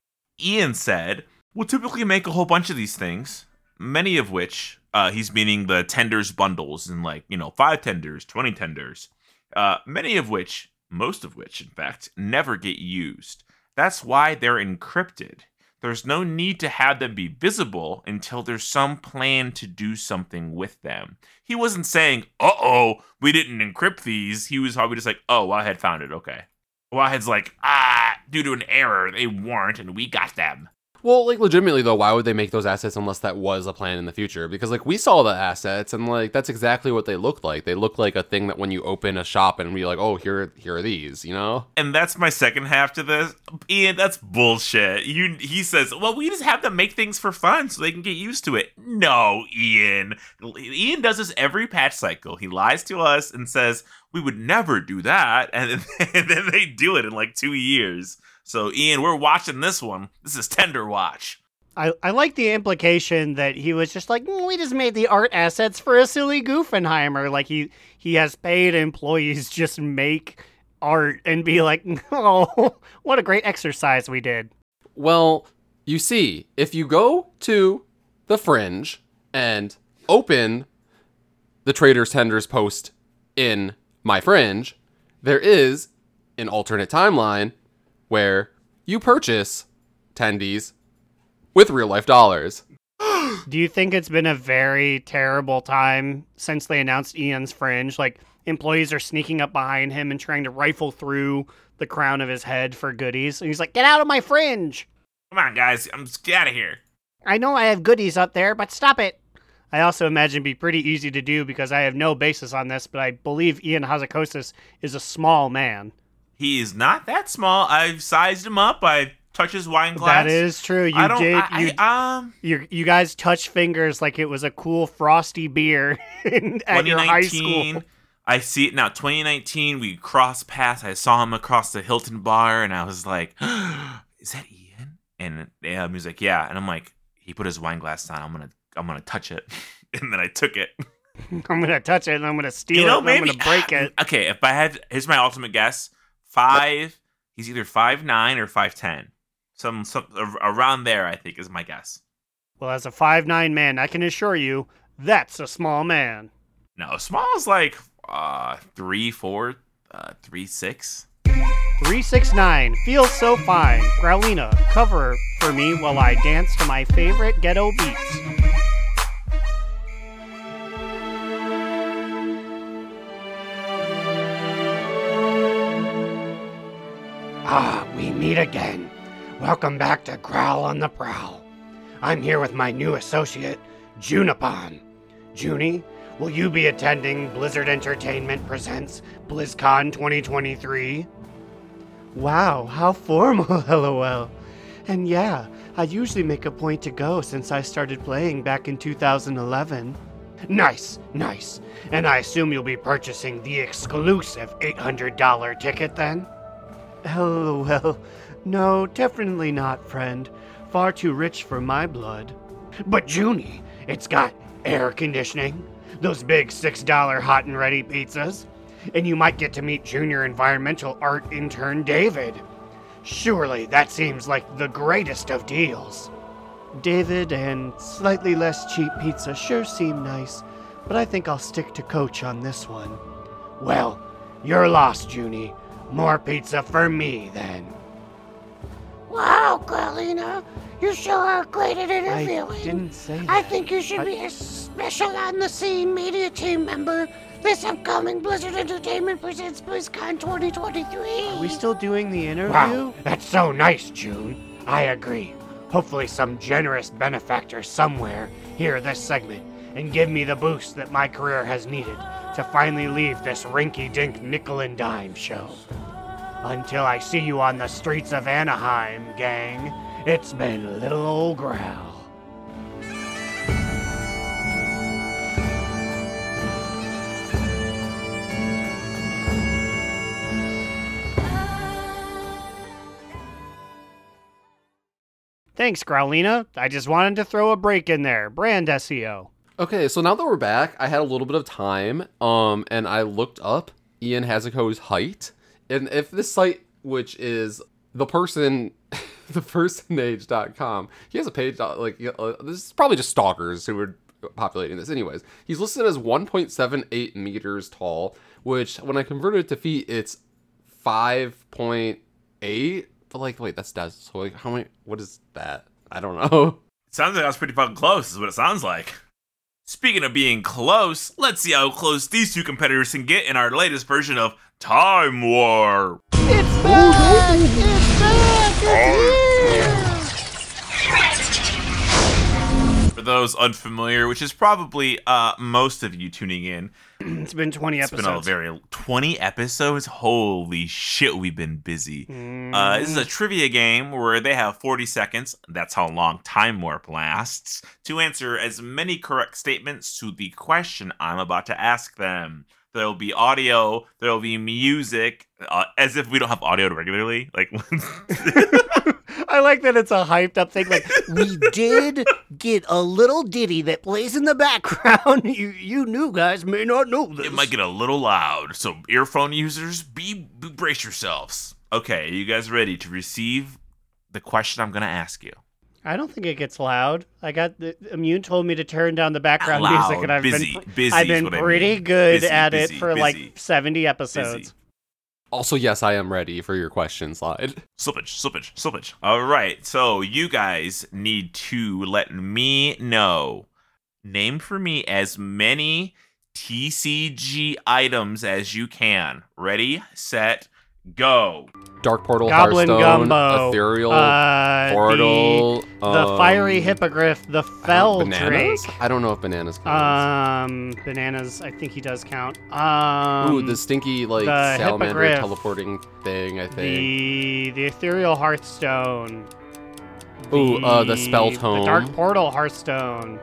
Ian said, we'll typically make a whole bunch of these things, many of which, he's meaning the tenders bundles and, like, you know, 5 tenders, 20 tenders, most of which, in fact, never get used. That's why they're encrypted. There's no need to have them be visible until there's some plan to do something with them. He wasn't saying, uh-oh, we didn't encrypt these. He was probably just like, oh, I had found it, okay. Wahed's like, due to an error, they weren't, and we got them. Well, like, legitimately, though, why would they make those assets unless that was a plan in the future? Because, like, we saw the assets, and, like, that's exactly what they looked like. They look like a thing that when you open a shop and be like, oh, here are these, you know? And that's my second half to this. Ian, that's bullshit. He says, well, we just have them make things for fun so they can get used to it. No, Ian. Ian does this every patch cycle. He lies to us and says, we would never do that. And then they do it in, like, 2 years. So, Ian, we're watching this one. This is Tender Watch. I like the implication that he was just like, we just made the art assets for a silly Goofenheimer. Like, he has paid employees just make art and be like, oh, what a great exercise we did. Well, you see, if you go to the Fringe and open the Trader's Tenders post in My Fringe, there is an alternate timeline where you purchase tendies with real-life dollars. Do you think it's been a very terrible time since they announced Eon's Fringe? Like, employees are sneaking up behind him and trying to rifle through the crown of his head for goodies. And he's like, get out of my fringe! Come on, guys. Get out of here. I know I have goodies up there, but stop it. I also imagine it'd be pretty easy to do because I have no basis on this, but I believe Ian Hazzikostas is a small man. He is not that small. I've sized him up. I touch his wine glass. That is true. You guys touch fingers like it was a cool frosty beer at your high school. I see it now. 2019, we crossed paths. I saw him across the Hilton bar, and I was like, "Is that Ian?" And he was like, "Yeah." And I'm like, he put his wine glass down. I'm gonna touch it, and then I took it. I'm gonna touch it, and I'm gonna steal it. And maybe, I'm gonna break it. Okay, here's my ultimate guess. He's either 5'9" or 5'10". Some around there, I think, is my guess. Well, as a 5'9" man, I can assure you, that's a small man. No, small is like 3'4", 3'6". 3'6'9", feels so fine. Growlina, cover for me while I dance to my favorite ghetto beats. Ah, we meet again. Welcome back to Growl on the Prowl. I'm here with my new associate, Junipon. Junie, will you be attending Blizzard Entertainment Presents BlizzCon 2023? Wow, how formal, LOL. And yeah, I usually make a point to go since I started playing back in 2011. Nice. And I assume you'll be purchasing the exclusive $800 ticket then? LOL. No, definitely not, friend. Far too rich for my blood. But Junie, it's got air conditioning, those big $6 hot and ready pizzas, and you might get to meet junior environmental art intern David. Surely that seems like the greatest of deals. David and slightly less cheap pizza sure seem nice, but I think I'll stick to Coach on this one. Well, you're lost, Junie. More pizza for me, then. Wow, Growlina, you sure are great at interviewing. I didn't say that. I think you should be a special on-the-scene media team member. This upcoming Blizzard Entertainment Presents BlizzCon 2023. Are we still doing the interview? Wow, that's so nice, June. I agree. Hopefully some generous benefactor somewhere hear this segment and give me the boost that my career has needed to finally leave this rinky-dink nickel-and-dime show. Until I see you on the streets of Anaheim, gang, it's been little old Growl. Thanks, Growlina. I just wanted to throw a break in there. Brand SEO. Okay, so now that we're back, I had a little bit of time, and I looked up Ian Hazzikostas' height, and if this site, which is thepersonage.com, he has a page, like, this is probably just stalkers who were populating this anyways. He's listed as 1.78 meters tall, which, when I converted it to feet, it's 5.8, but, like, wait, that's so, like, how many, what is that? I don't know. It sounds like I was pretty fucking close, is what it sounds like. Speaking of being close, let's see how close these two competitors can get in our latest version of Time War. It's back! It's here! those unfamiliar, which is probably most of you tuning in. It's been 20 episodes. It's been a very 20 episodes. Holy shit, we've been busy. This is a trivia game where they have 40 seconds. That's how long Time Warp lasts to answer as many correct statements to the question I'm about to ask them. There'll be audio. There'll be music. As if we don't have audio regularly. Like, I like that it's a hyped up thing. Like, we did get a little ditty that plays in the background. You new guys may not know this. It might get a little loud. So earphone users, brace yourselves. Okay, are you guys ready to receive the question I'm going to ask you? I don't think it gets loud. I got the Immune told me to turn down the background loud, music, and I've been pretty good at it for like 70 episodes. Busy. Also, yes, I am ready for your question slide. Slippage. All right, so you guys need to let me know. Name for me as many TCG items as you can. Ready, set, go. Dark Portal, Goblin Hearthstone, Gumbo, Ethereal, Portal, the Fiery Hippogriff, the Fell Drake. I don't know if Bananas counts. Bananas, I think he does count. Ooh, the stinky, like, the salamander teleporting thing, I think. The Ethereal Hearthstone. The Spell Tome. The Dark Portal Hearthstone.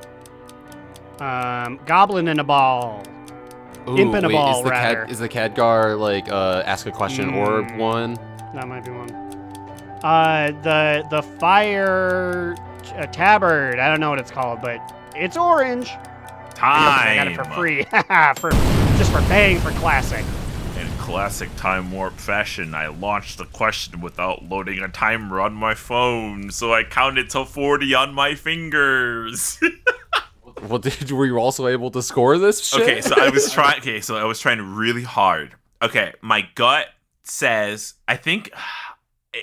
Goblin in a Ball. Imp in a Ball, rather. Is the Khadgar, like, ask a question orb one? That might be one. The fire tabard. I don't know what it's called, but it's orange. Time. I got it for free. Just for paying for Classic. In classic Time Warp fashion, I launched the question without loading a timer on my phone, so I counted till 40 on my fingers. Well, were you also able to score this shit? Okay, so I was trying. Okay, so I was trying really hard. Okay, my gut says I think.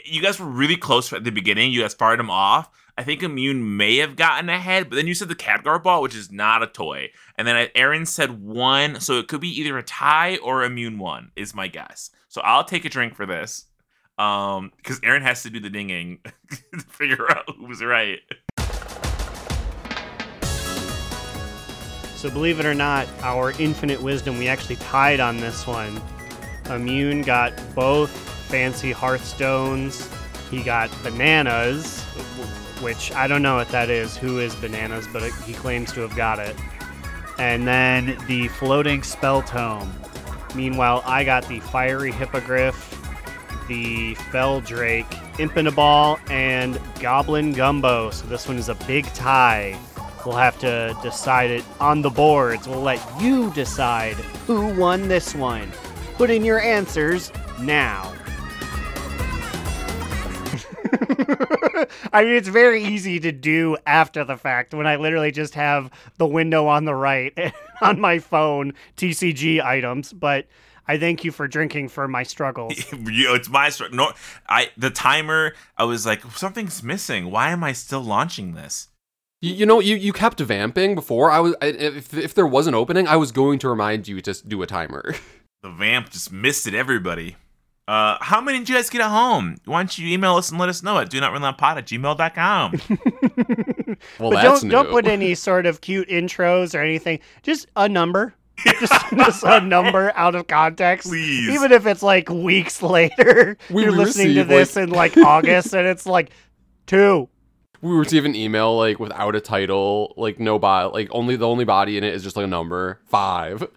You guys were really close at the beginning. You guys fired him off. I think Immune may have gotten ahead, but then you said the Khadgar ball, which is not a toy. And then Aaron said one, so it could be either a tie or Immune one, is my guess. So I'll take a drink for this, because Aaron has to do the dinging to figure out who was right. So believe it or not, our infinite wisdom, we actually tied on this one. Immune got both fancy Hearthstones. He got Bananas, which I don't know what that is, who is Bananas, but he claims to have got it. And then the floating Spell Tome. Meanwhile, I got the Fiery Hippogriff, the Fell Drake, Imp in a Ball, and Goblin Gumbo. So this one is a big tie. We'll have to decide it on the boards. We'll let you decide who won this one. Put in your answers now. I mean, it's very easy to do after the fact when I literally just have the window on the right on my phone, TCG items, but I thank you for drinking for my struggles. It's my struggle. No, the timer, I was like, something's missing. Why am I still launching this? You know, you kept vamping before. If there was an opening, I was going to remind you to do a timer. The vamp just missed it, everybody. How many did you guys get at home? Why don't you email us and let us know at donotrunonpod@gmail.com. Well, but that's don't put any sort of cute intros or anything. Just a number. Just a number out of context. Please. Even if it's like weeks later. You're listening to this in like August and it's like 2. We receive an email like without a title, like no body, like the only body in it is just like a number 5.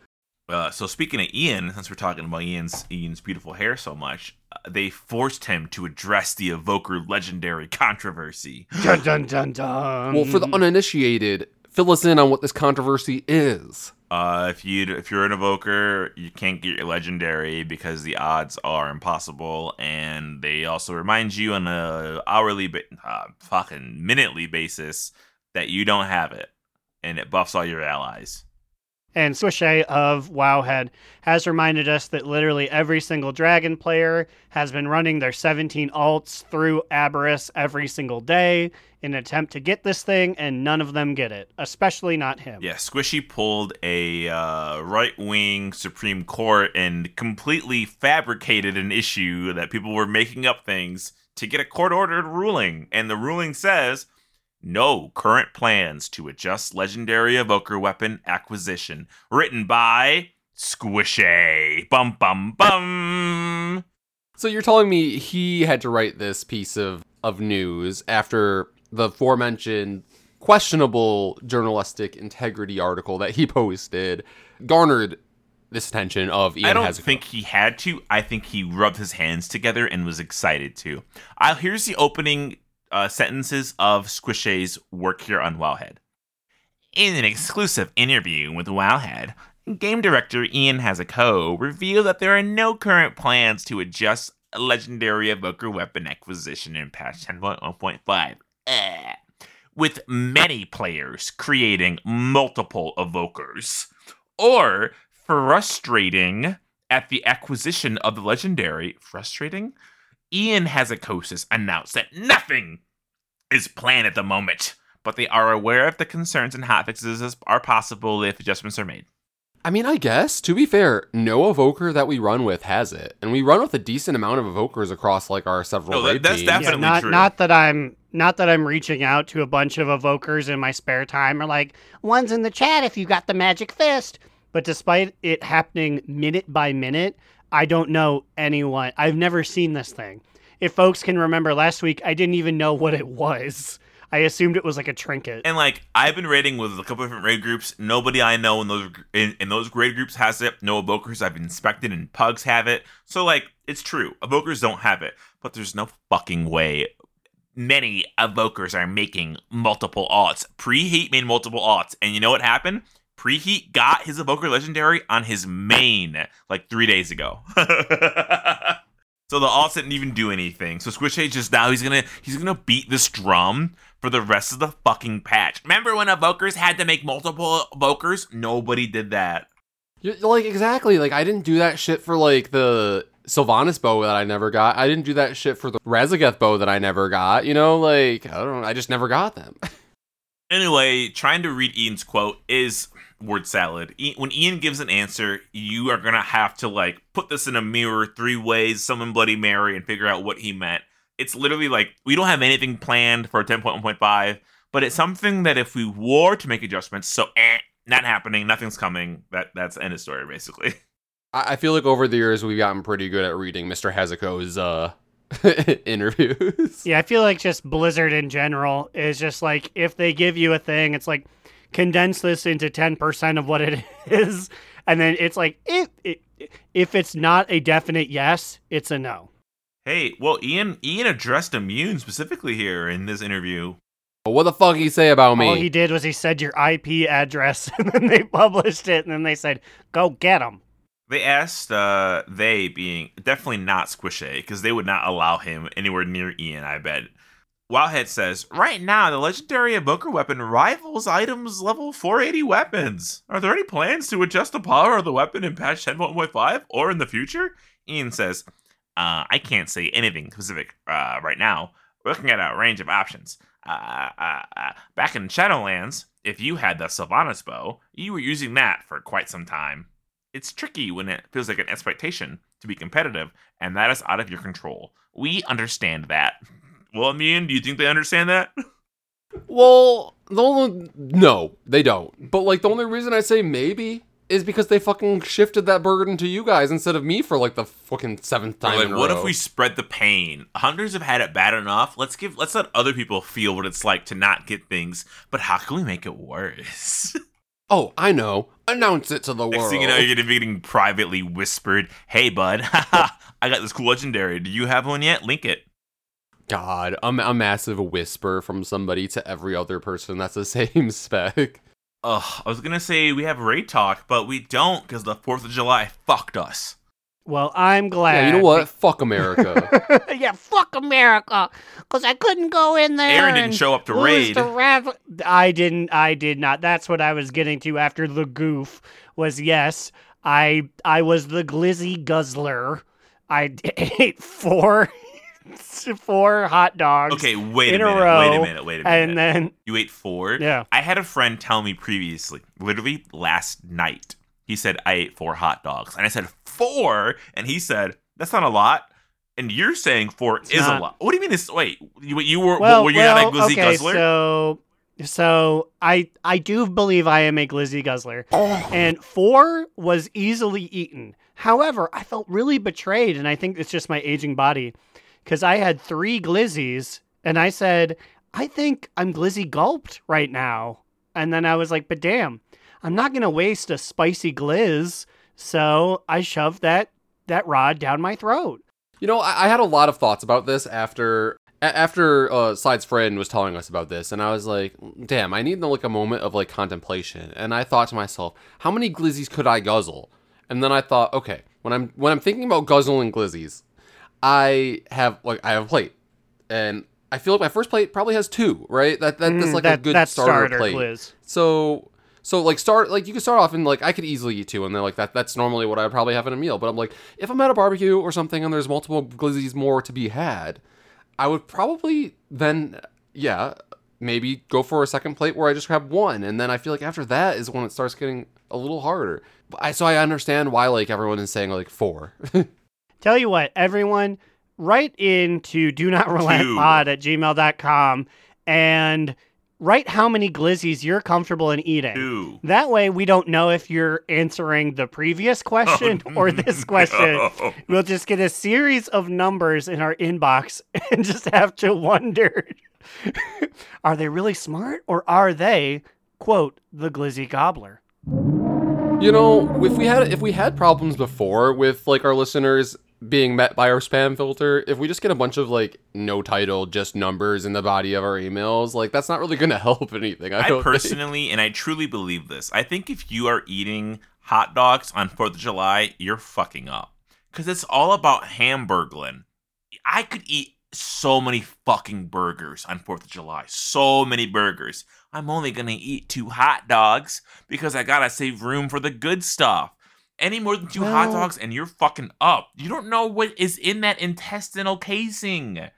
So speaking of Ian, since we're talking about Ian's beautiful hair so much, they forced him to address the Evoker Legendary controversy. Dun, dun, dun, dun. Well, for the uninitiated, fill us in on what this controversy is. If you're an Evoker, you can't get your Legendary because the odds are impossible, and they also remind you on a minutely basis that you don't have it, and it buffs all your allies. And Swishay of Wowhead has reminded us that literally every single Dragon player has been running their 17 alts through Aberrus every single day in an attempt to get this thing, and none of them get it, especially not him. Yeah, Squishy pulled a right-wing Supreme Court and completely fabricated an issue that people were making up things to get a court-ordered ruling. And the ruling says No current plans to adjust Legendary Evoker Weapon acquisition. Written by Squishy. Bum, bum, bum. So you're telling me he had to write this piece of news after the aforementioned questionable journalistic integrity article that he posted garnered this attention of Ian Hazzikostas. I don't think he had to. I think he rubbed his hands together and was excited to. Here's the opening sentences of Squishy's work here on Wowhead. In an exclusive interview with Wowhead, game director Ian Hazzikostas revealed that there are no current plans to adjust Legendary Evoker Weapon acquisition in patch 10.1.5. With many players creating multiple evokers, or frustrating at the acquisition of the legendary. Frustrating? Ian Hazzikostas announced that nothing is planned at the moment, but they are aware of the concerns and hotfixes are possible if adjustments are made. I mean, I guess, to be fair, no evoker that we run with has it. And we run with a decent amount of evokers across like our several raid teams. Definitely true. Not that I'm reaching out to a bunch of evokers in my spare time or like, one's in the chat if you got the magic fist. But despite it happening minute by minute, I don't know anyone. I've never seen this thing. If folks can remember last week, I didn't even know what it was. I assumed it was like a trinket. And like I've been raiding with a couple of different raid groups. Nobody I know in those raid groups has it. No evokers I've inspected and pugs have it. So like it's true. Evokers don't have it. But there's no fucking way many evokers are making multiple alts. Preheat made multiple alts. And you know what happened? Preheat got his evoker legendary on his main like 3 days ago. So the alts didn't even do anything. So Squishy just now he's gonna beat this drum for the rest of the fucking patch. Remember when evokers had to make multiple evokers? Nobody did that. Like exactly. Like I didn't do that shit for like the Sylvanas bow that I never got. I didn't do that shit for the Razageth bow that I never got. You know, like I don't know. I just never got them. Anyway, trying to read Ian's quote is word salad. When Ian gives an answer, you are going to have to, like, put this in a mirror 3 ways, summon Bloody Mary, and figure out what he meant. It's literally like, we don't have anything planned for 10.1.5, but it's something that if we were to make adjustments, so, not happening, nothing's coming, that's the end of story, basically. I feel like over the years, we've gotten pretty good at reading Mr. Hazzikostas' interviews. Yeah, I feel like just Blizzard in general is just like, if they give you a thing, it's like, condense this into 10% of what it is. And then it's like, if it's not a definite yes, it's a no. Hey, well, Ian addressed immune specifically here in this interview. What the fuck did he say about me? All he did was he said your IP address, and then they published it, and then they said, go get him. They asked, they being definitely not Squishy, because they would not allow him anywhere near Ian, I bet. Wowhead says, right now, the legendary evoker weapon rivals items level 480 weapons. Are there any plans to adjust the power of the weapon in patch 10.1.5 or in the future? Ian says, I can't say anything specific right now. We're looking at a range of options. Back in Shadowlands, if you had the Sylvanas bow, you were using that for quite some time. It's tricky when it feels like an expectation to be competitive, and that is out of your control. We understand that. Well, Ian, do you think they understand that? Well, no, they don't. But, like, the only reason I say maybe is because they fucking shifted that burden to you guys instead of me for, like, the fucking 7th time in a row. What if we spread the pain? Hunters have had it bad enough. Let's let other people feel what it's like to not get things. But how can we make it worse? Oh, I know. Announce it to the world. Next thing you know, you're going to be getting privately whispered, hey, bud, I got this cool legendary. Do you have one yet? Link it. God, a massive whisper from somebody to every other person that's the same spec. Ugh, I was going to say we have raid talk, but we don't because the 4th of July fucked us. Well, I'm glad. Yeah, you know what? Fuck America. Yeah, fuck America. Because I couldn't go in there. Aaron didn't show up to raid. I did not. That's what I was getting to after the goof was, yes, I was the glizzy guzzler. I ate 4 hot dogs. Okay, wait a minute. And then. You ate 4? Yeah. I had a friend tell me previously, literally last night. He said, I ate 4 hot dogs. And I said, 4? And he said, that's not a lot. And you're saying four is not a lot. What do you mean? Wait, were you not a glizzy guzzler? So I do believe I am a glizzy guzzler, and four was easily eaten. However, I felt really betrayed, and I think it's just my aging body, because I had three glizzies, and I said, I think I'm glizzy gulped right now. And then I was like, but damn, I'm not going to waste a spicy glizz. So I shoved that rod down my throat. You know, I had a lot of thoughts about this after Slide's friend was telling us about this, and I was like, damn, I need like a moment of like contemplation. And I thought to myself, how many glizzies could I guzzle? And then I thought, okay, when I'm thinking about guzzling glizzies, I have a plate, and I feel like my first plate probably has two, right? That's a good starter plate. Gliz. So you can start off and like I could easily eat two, and then like that's normally what I would probably have in a meal. But I'm like, if I'm at a barbecue or something and there's multiple glizzies more to be had, I would probably then maybe go for a second plate where I just grab one, and then I feel like after that is when it starts getting a little harder. So I understand why like everyone is saying like four. Tell you what, everyone, write into do not relent pod at gmail.com and write how many glizzies you're comfortable in eating. Two. That way we don't know if you're answering the previous question or this question. No. We'll just get a series of numbers in our inbox and just have to wonder, are they really smart or are they, quote, the glizzy gobbler? You know, if we had problems before with like our listeners being met by our spam filter, if we just get a bunch of like no title, just numbers in the body of our emails, like that's not really going to help anything. I personally think, and I truly believe this, I think if you are eating hot dogs on 4th of July, you're fucking up, because it's all about hamburglin. I could eat so many fucking burgers on 4th of July, so many burgers. I'm only going to eat 2 hot dogs because I got to save room for the good stuff. Any more than 2 hot dogs and you're fucking up. You don't know what is in that intestinal casing.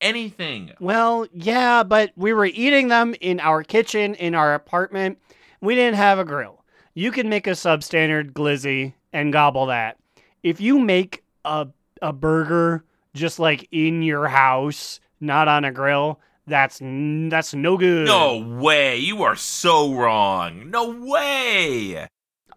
Anything. Well, yeah, but we were eating them in our kitchen, in our apartment. We didn't have a grill. You can make a substandard glizzy and gobble that. If you make a burger just like in your house, not on a grill, that's no good. No way. You are so wrong. No way.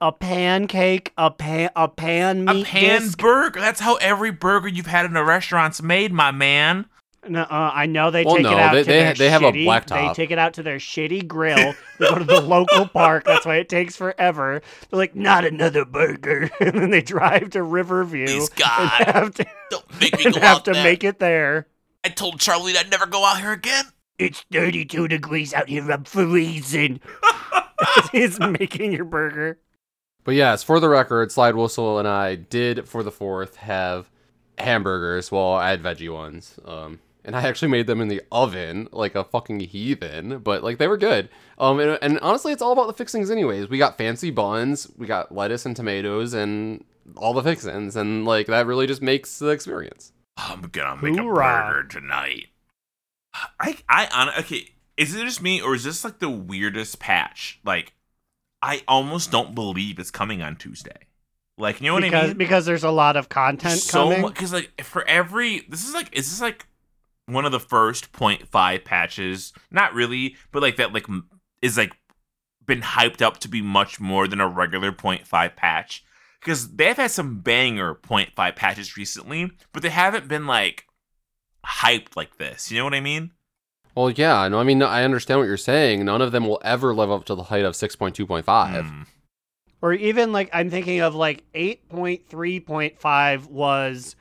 A pancake, a pan meat disc. Burger. That's how every burger you've had in a restaurant's made, my man. They take it out to their shitty grill. They go to the local park. That's why it takes forever. They're like, not another burger. And then they drive to Riverview. Please, God. Make it there. I told Charlie I'd never go out here again. It's 32 degrees out here. I'm freezing. It's making your burger. But yes, for the record, Slide Whistle and I did, for the 4th, have hamburgers. Well, I had veggie ones. And I actually made them in the oven, like a fucking heathen. But, like, they were good. And honestly, it's all about the fixings anyways. We got fancy buns, we got lettuce and tomatoes, and all the fixings. And, like, that really just makes the experience. I'm gonna make a burger tonight. Okay, is it just me, or is this, like, the weirdest patch? Like, I almost don't believe it's coming on Tuesday. Like, you know what I mean? Because there's a lot of content coming. Because, like, for every... Is this one of the first 0.5 patches? Not really, but, like, that, like, is, like, been hyped up to be much more than a regular 0.5 patch. Because they've had some banger 0.5 patches recently, but they haven't been, like, hyped like this. You know what I mean? Well, yeah, no, I mean, I understand what you're saying. None of them will ever live up to the height of 6.2.5. Or even, like, I'm thinking of, like, 8.3.5 was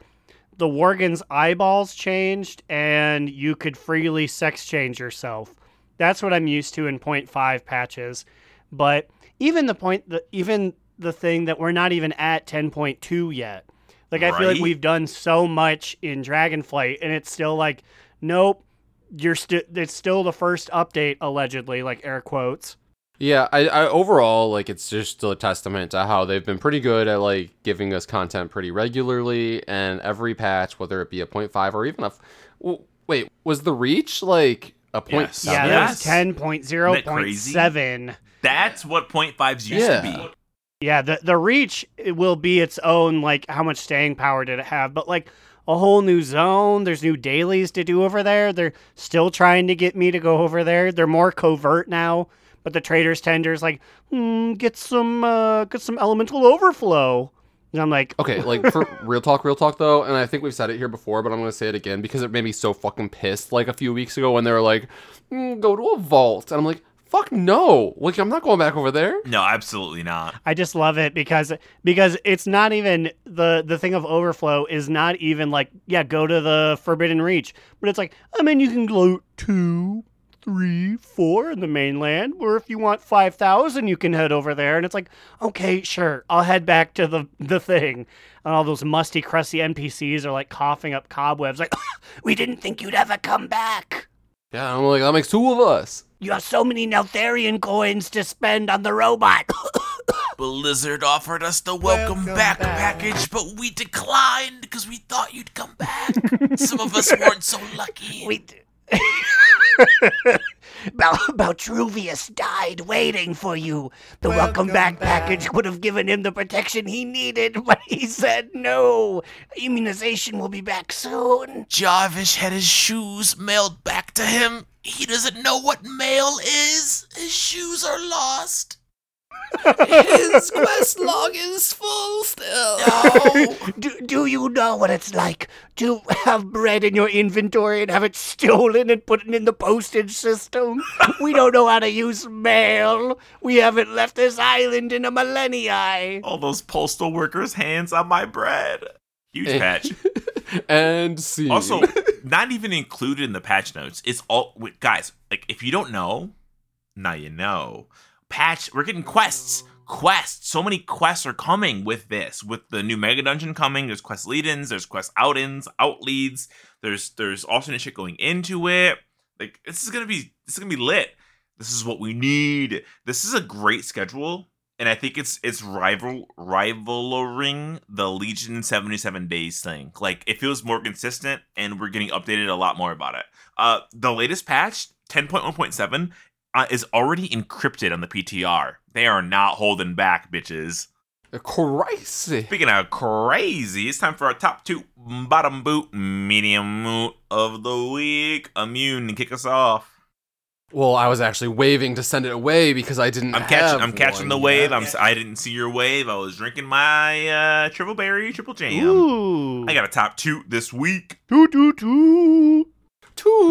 the Worgen's eyeballs changed and you could freely sex change yourself. That's what I'm used to in 0.5 patches. But even the thing that we're not even at 10.2 yet. Like, I feel like we've done so much in Dragonflight and it's still like, nope. It's still the first update, allegedly, like air quotes. Yeah, I overall, like, it's just still a testament to how they've been pretty good at, like, giving us content pretty regularly, and every patch, whether it be a 0.5 or even a... Wait, was the reach, like, a 0.7? Yes. Yeah, that's 10.0, 0.7. That's what 0.5s used to be. Yeah, the reach will be its own, like, how much staying power did it have, but, like, a whole new zone. There's new dailies to do over there. They're still trying to get me to go over there. They're more covert now, but the Trader's Tenders like, get some elemental overflow. And I'm like... Okay, like, for real talk, though, and I think we've said it here before, but I'm going to say it again, because it made me so fucking pissed, like, a few weeks ago when they were like, go to a vault. And I'm like, fuck no. Like, I'm not going back over there. No, absolutely not. I just love it because it's not even... The thing of overflow is not even, like, yeah, go to the Forbidden Reach. But it's like, I mean, you can gloat 2, 3, 4 in the mainland, or if you want 5,000, you can head over there. And it's like, okay, sure, I'll head back to the thing. And all those musty, crusty NPCs are like coughing up cobwebs, like, we didn't think you'd ever come back. Yeah, I'm like, that makes two of us. You have so many Neltharion coins to spend on the robot. Blizzard offered us the welcome back package, but we declined because we thought you'd come back. Some of us weren't so lucky. We did. Baltruvius died waiting for you. The welcome back package would have given him the protection he needed, but he said no. Immunization will be back soon. Jarvish had his shoes mailed back to him. He doesn't know what mail is. His shoes are lost. His quest log is full still. No. Do you know what it's like to have bread in your inventory and have it stolen and put it in the postage system? We don't know how to use mail. We haven't left this island in a millennia. All those postal workers' hands on my bread. Huge patch. And see. Also, not even included in the patch notes. It's all... Guys, like, if you don't know, now you know. Patch, we're getting quests. So many quests are coming with this, with the new mega dungeon coming. There's quest lead-ins, there's quest out-ins, out-leads. There's alternate shit going into it. Like, this is gonna be lit. This is what we need. This is a great schedule, and I think it's rivaling the Legion 77 days thing. Like, it feels more consistent, and we're getting updated a lot more about it. The latest patch, 10.1.7. Is already encrypted on the PTR. They are not holding back, bitches. Crazy. Speaking of crazy, it's time for our top two bottom boot, medium moot of the week. Immune, kick us off. Well, I was actually waving to send it away because I didn't. I'm catching the wave. I didn't see your wave. I was drinking my triple berry, triple jam. Ooh. I got a top two this week.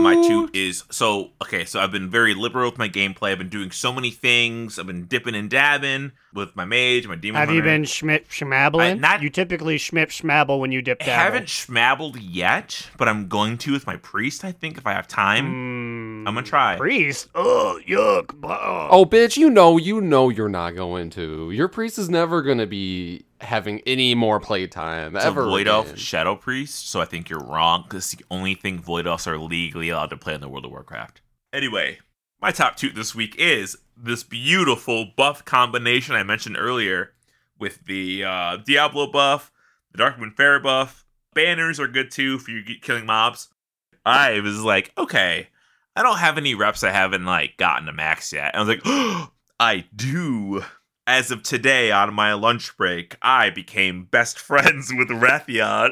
My toot is so I've been very liberal with my gameplay. I've been doing so many things. I've been dipping and dabbing with my mage, my demon. Have hunter. You been schmabbling? You typically schmabble when you dip dabble. I haven't schmabbled yet, but I'm going to with my priest, I think, if I have time. I'm going to try. Priest? Oh, yuck. Oh, bitch, you know you're not going to. Your priest is never going to be having any more playtime ever. Void Elf Shadow Priest, so I think you're wrong, because the only thing Void Elves are legally allowed to play in the World of Warcraft. Anyway, my top two this week is this beautiful buff combination I mentioned earlier with the Diablo buff, the Darkmoon Faire buff. Banners are good too for you killing mobs. I was like, okay, I don't have any reps I haven't like gotten to max yet. And I was like, oh, I do. As of today, on my lunch break, I became best friends with Rathion.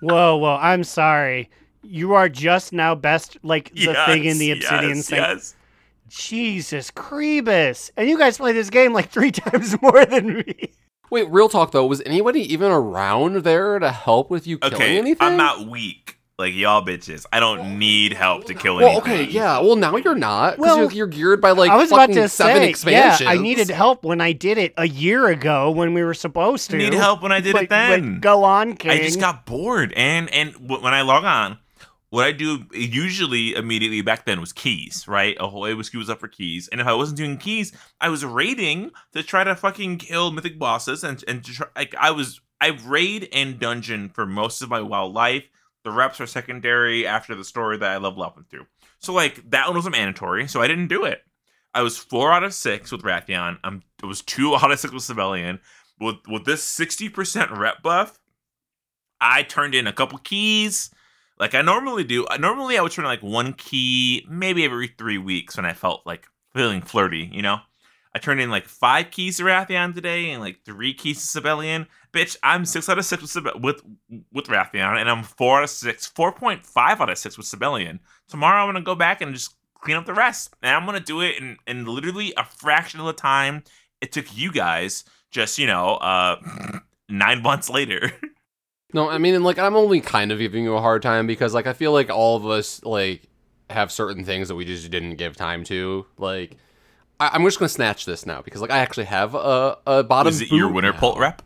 Whoa, I'm sorry. You are just now best, like, the thing in the obsidian thing. Yes. Jesus Creebus. And you guys play this game, like, 3 times more than me. Wait, real talk, though. Was anybody even around there to help with you killing anything? I'm not weak. Like, y'all bitches, I don't need help to kill anything. Well, okay, yeah. Well, now you're not. Because you're geared by, like, I was fucking about to 7 say, expansions. Yeah, I needed help when I did it a year ago when we were supposed to. I need help when I did it then. But go on, King. I just got bored. And when I log on, what I do usually immediately back then was keys, right? A whole whiskey was up for keys. And if I wasn't doing keys, I was raiding to try to fucking kill mythic bosses. And to try, like, I raid and dungeon for most of my wild life. The reps are secondary after the story that I level up and through. So, like, that one was a mandatory, so I didn't do it. I was 4 out of 6 with Rathion. It was 2 out of 6 with Sabellian. With this 60% rep buff, I turned in a couple keys, like I normally do. Normally, I would turn in, like, 1 key, maybe every 3 weeks when I felt like feeling flirty, you know? I turned in like 5 keys to Rathion today and like 3 keys to Sabellian. Bitch, I'm 6 out of 6 with Rathion, and I'm 4 out of 6, 4.5 out of 6 with Sabellian. Tomorrow I'm gonna go back and just clean up the rest, and I'm gonna do it in literally a fraction of the time it took you guys. Just 9 months later. No, I mean, and like I'm only kind of giving you a hard time because like I feel like all of us like have certain things that we just didn't give time to. Like I'm just gonna snatch this now because like I actually have a bottom. Is it your winter pull rep?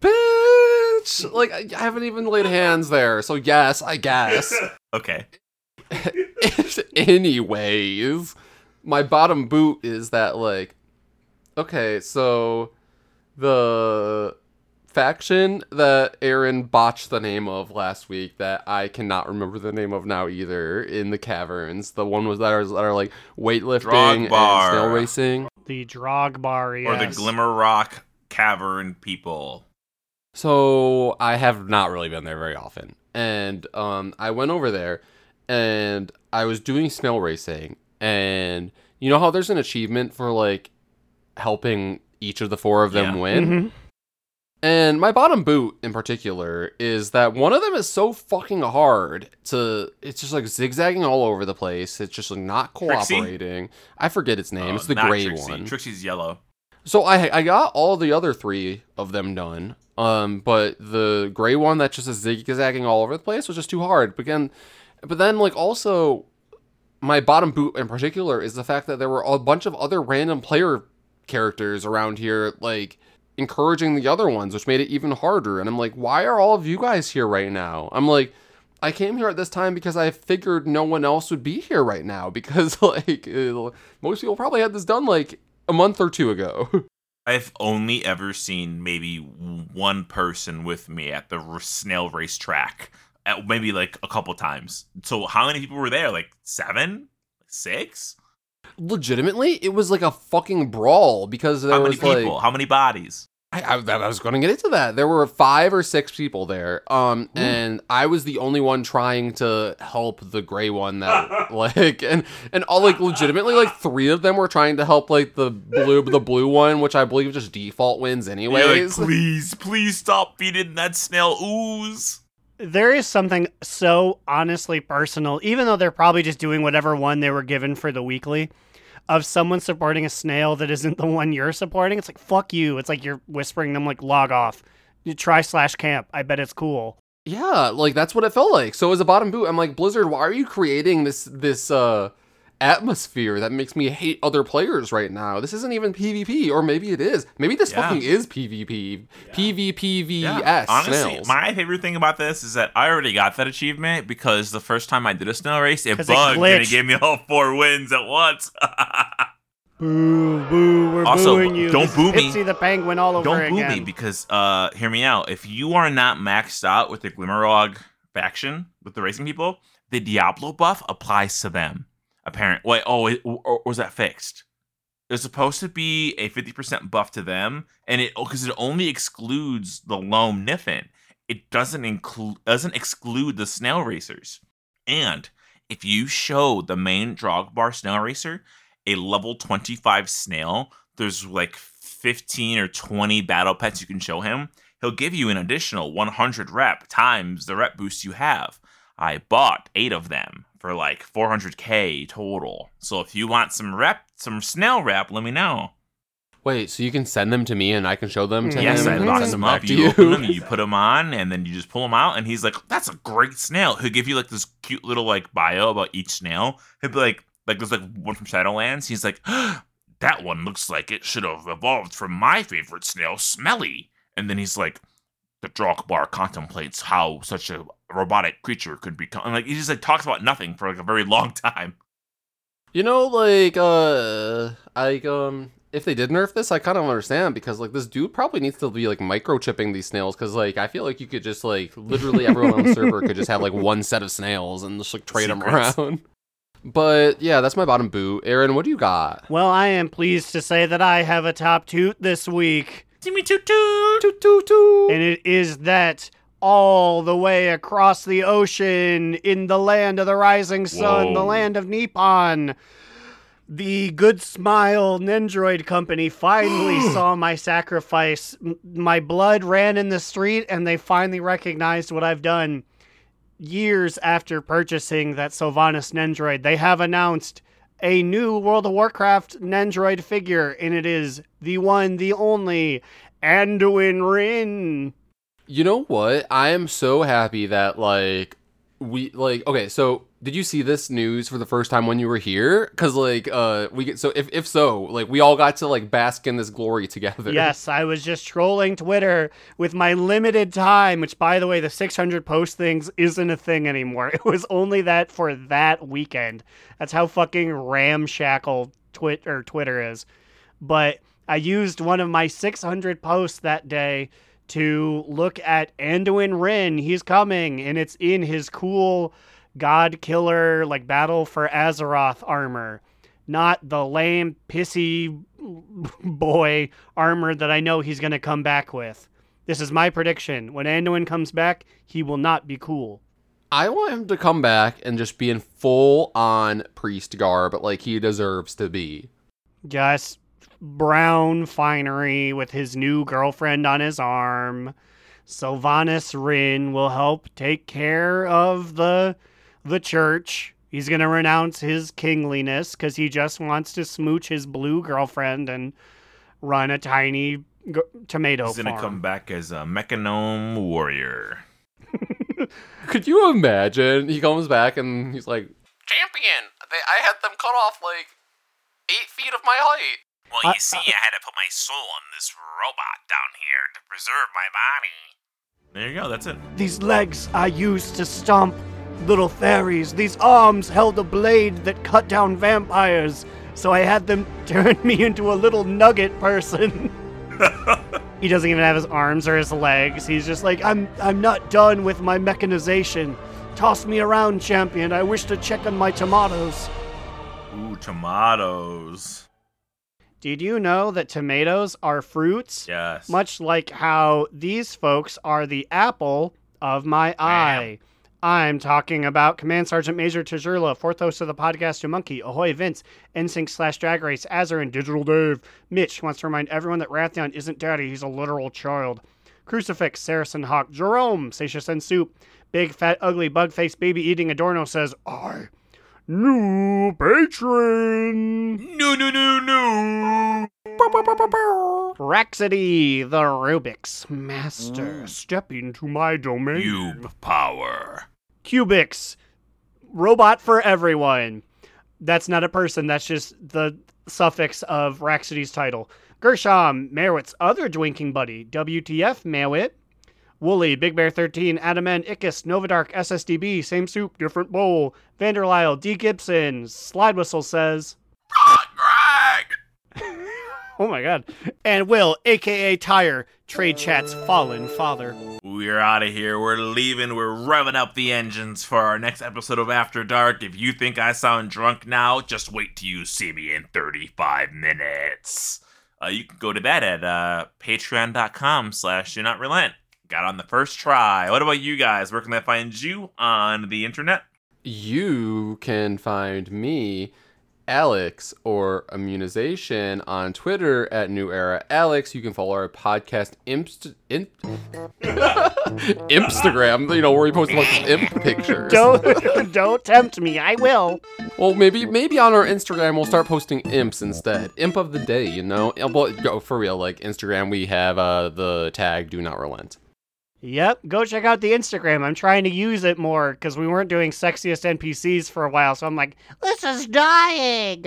Bitch, like I haven't even laid hands there, so yes, I guess. Okay. Anyways, my bottom boot is that like, okay, so the faction that Aaron botched the name of last week that I cannot remember the name of now either in the caverns. The one was that are like weightlifting Drogbar. And snail racing. The Drogbar, yes. Or the Glimmer Rock Cavern people. So I have not really been there very often. And I went over there and I was doing snail racing. And you know how there's an achievement for like helping each of the 4 of them win. Mm-hmm. And my bottom boot in particular is that one of them is so fucking hard to, it's just like zigzagging all over the place. It's just like not cooperating. Trixie? I forget its name. It's the gray Trixie. One. Trixie's yellow. So I got all the other 3 of them done. But the gray one that just is zigzagging all over the place was just too hard. But then like also my bottom boot in particular is the fact that there were a bunch of other random player characters around here like encouraging the other ones, which made it even harder. And I'm like, why are all of you guys here right now? I'm like, I came here at this time because I figured no one else would be here right now because like most people probably had this done like a month or 2 ago. I've only ever seen maybe 1 person with me at the snail race track, maybe like a couple times. So how many people were there? Like 7? 6? Legitimately, it was like a fucking brawl because there was like... How many people? How many bodies? I was going to get into that. There were 5 or 6 people there, and I was the only one trying to help the gray one that, like, and all, like, legitimately, like, 3 of them were trying to help, like, the blue one, which I believe just default wins anyways. Yeah, like, please stop feeding that snail ooze. There is something so honestly personal, even though they're probably just doing whatever one they were given for the weekly, of someone supporting a snail that isn't the one you're supporting. It's like, fuck you. It's like you're whispering them, like, log off. You try /camp. I bet it's cool. Yeah, like, that's what it felt like. So as a bottom boot, I'm like, Blizzard, why are you creating this atmosphere that makes me hate other players right now? This isn't even PvP, or maybe it is. Maybe this fucking is PvP. Yeah. PvPvS. Yeah. Honestly, snails. My favorite thing about this is that I already got that achievement because the first time I did a snail race, it bugged and it gave me all 4 wins at once. Boo, we're also, booing you. Don't boo me. Ipsy the penguin all over again. Don't boo me because, hear me out. If you are not maxed out with the Glimmerog faction, with the racing people, the Diablo buff applies to them. Apparently, wait, or was that fixed? It was supposed to be a 50% buff to them, and because it only excludes the Loam Niffin. It doesn't exclude the snail racers. And if you show the main Drogbar snail racer a level 25 snail, there's like 15 or 20 battle pets you can show him. He'll give you an additional 100 rep times the rep boost you have. I bought 8 of them for like 400k total. So if you want some snail rep, let me know. Wait, so you can send them to me and I can show them to him? Yes, I box them up. You open them, you put them on, and then you just pull them out. And he's like, that's a great snail. He'll give you like this cute little like bio about each snail. He'll be like there's like one from Shadowlands. He's like, that one looks like it should have evolved from my favorite snail, Smelly. And then he's like, the Drogbar contemplates how such a robotic creature could become. And like he just like talks about nothing for like a very long time. You know, like if they did nerf this, I kind of understand because like this dude probably needs to be like microchipping these snails because like I feel like you could just like literally everyone on the server could just have like one set of snails and just like trade them around. But yeah, that's my bottom boot. Aaron, what do you got? Well, I am pleased to say that I have a top toot this week. Me toot toot. Toot toot toot. And it is that all the way across the ocean in the land of the rising sun, the land of Nippon, The Good Smile Nendoroid Company finally saw my sacrifice. My blood ran in the street, and they finally recognized what I've done. Years after purchasing that Sylvanas Nendoroid, they have announced a new World of Warcraft Nendoroid figure, and it is the one, the only, Anduin Wrynn. You know what? I am so happy that, like, okay, so did you see this news for the first time when you were here? Because, like, if so, we all got to, like, bask in this glory together. Yes, I was just trolling Twitter with my limited time, which, by the way, the 600 post things isn't a thing anymore. It was only that for that weekend. That's how fucking ramshackle Twitter is. But I used one of my 600 posts that day to look at Anduin Wrynn. He's coming, and it's in his cool God Killer, like, Battle for Azeroth armor. Not the lame, pissy boy armor that I know he's going to come back with. This is my prediction. When Anduin comes back, he will not be cool. I want him to come back and just be in full-on priest garb, like he deserves to be. Just brown finery with his new girlfriend on his arm. Sylvanas Wrynn will help take care of the church. He's going to renounce his kingliness because he just wants to smooch his blue girlfriend and run a tiny tomato farm. He's going to come back as a mechanome warrior. Could you imagine? He comes back and he's like, Champion! I had them cut off, like, 8 feet of my height. Well, you see, I had to put my soul on this robot down here to preserve my body. There you go, that's it. These legs I used to stomp little fairies. These arms held a blade that cut down vampires. So I had them turn me into a little nugget person. He doesn't even have his arms or his legs. He's just like, I'm not done with my mechanization. Toss me around, champion. I wish to check on my tomatoes. Ooh, tomatoes. Did you know that tomatoes are fruits? Yes. Much like how these folks are the apple of my eye. I'm talking about Command Sergeant Major Tazurla, fourth host of the podcast, To Monkey, Ahoy Vince, NSYNC / Drag Race, Azar, and Digital Dave. Mitch wants to remind everyone that Rathion isn't daddy, he's a literal child. Crucifix, Saracen Hawk, Jerome, Sasha Sensu, Big Fat Ugly Bug Face Baby Eating Adorno says, I... New patron! No! Praxity, the Rubik's master. Step into my domain. Cube power. Cubix. Robot for everyone. That's not a person. That's just the suffix of Raxity's title. Gershom, Merwitt's other drinking buddy. WTF, Merwitt. Wooly, Big Bear 13, Adaman, Ickis, Novadark, SSDB, Same Soup, Different Bowl, Vanderlyle, D. Gibson, Slide Whistle says, Greg! Oh my god. And Will, a.k.a. Tire, Trade Chat's fallen father. We're out of here. We're leaving. We're revving up the engines for our next episode of After Dark. If you think I sound drunk now, just wait till you see me in 35 minutes. You can go to that at patreon.com/donotRelent. Got on the first try. What about you guys? Where can they find you on the internet? You can find me, Alex, or Immunization, on Twitter at New Era Alex. You can follow our podcast Instagram, where we post lots of imp pictures. Don't tempt me. I will. Well, maybe on our Instagram we'll start posting imps instead. Imp of the day, But for real, like, Instagram, we have the tag Do Not Relent. Yep, go check out the Instagram. I'm trying to use it more because we weren't doing sexiest NPCs for a while, so I'm like, this is dying!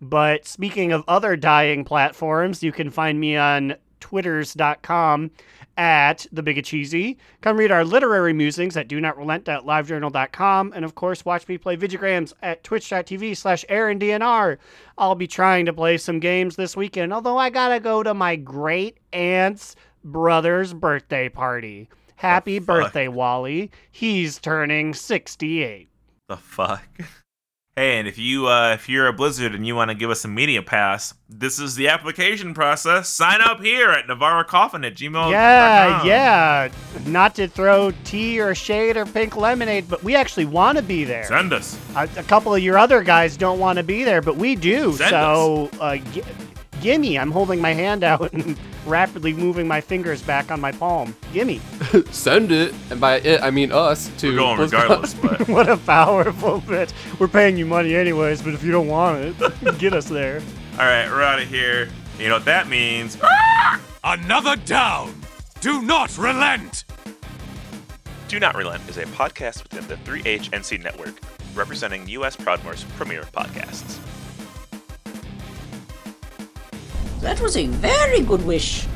But speaking of other dying platforms, you can find me on twitters.com at TheBigaCheesy. Come read our literary musings at donotrelent.livejournal.com, and of course watch me play Vigigrams at twitch.tv/AaronDNR. I'll be trying to play some games this weekend, although I gotta go to my great aunt's brother's birthday party. Happy birthday, Wally. He's turning 68. The fuck? hey, and if you're a Blizzard and you want to give us a media pass, this is the application process. Sign up here at NavaraCoffin@gmail.com. Yeah. Not to throw tea or shade or pink lemonade, but we actually want to be there. Send us. A couple of your other guys don't want to be there, but we do. Send us. Gimme. I'm holding my hand out and rapidly moving my fingers back on my palm. Gimme. Send it. And by it, I mean us. We're going regardless. But. What a powerful bitch. We're paying you money anyways, but if you don't want it, get us there. All right, we're out of here. You know what that means. Another down. Do not relent. Do Not Relent is a podcast within the 3HNC network, representing U.S. Proudmore's premier podcasts. That was a very good wish.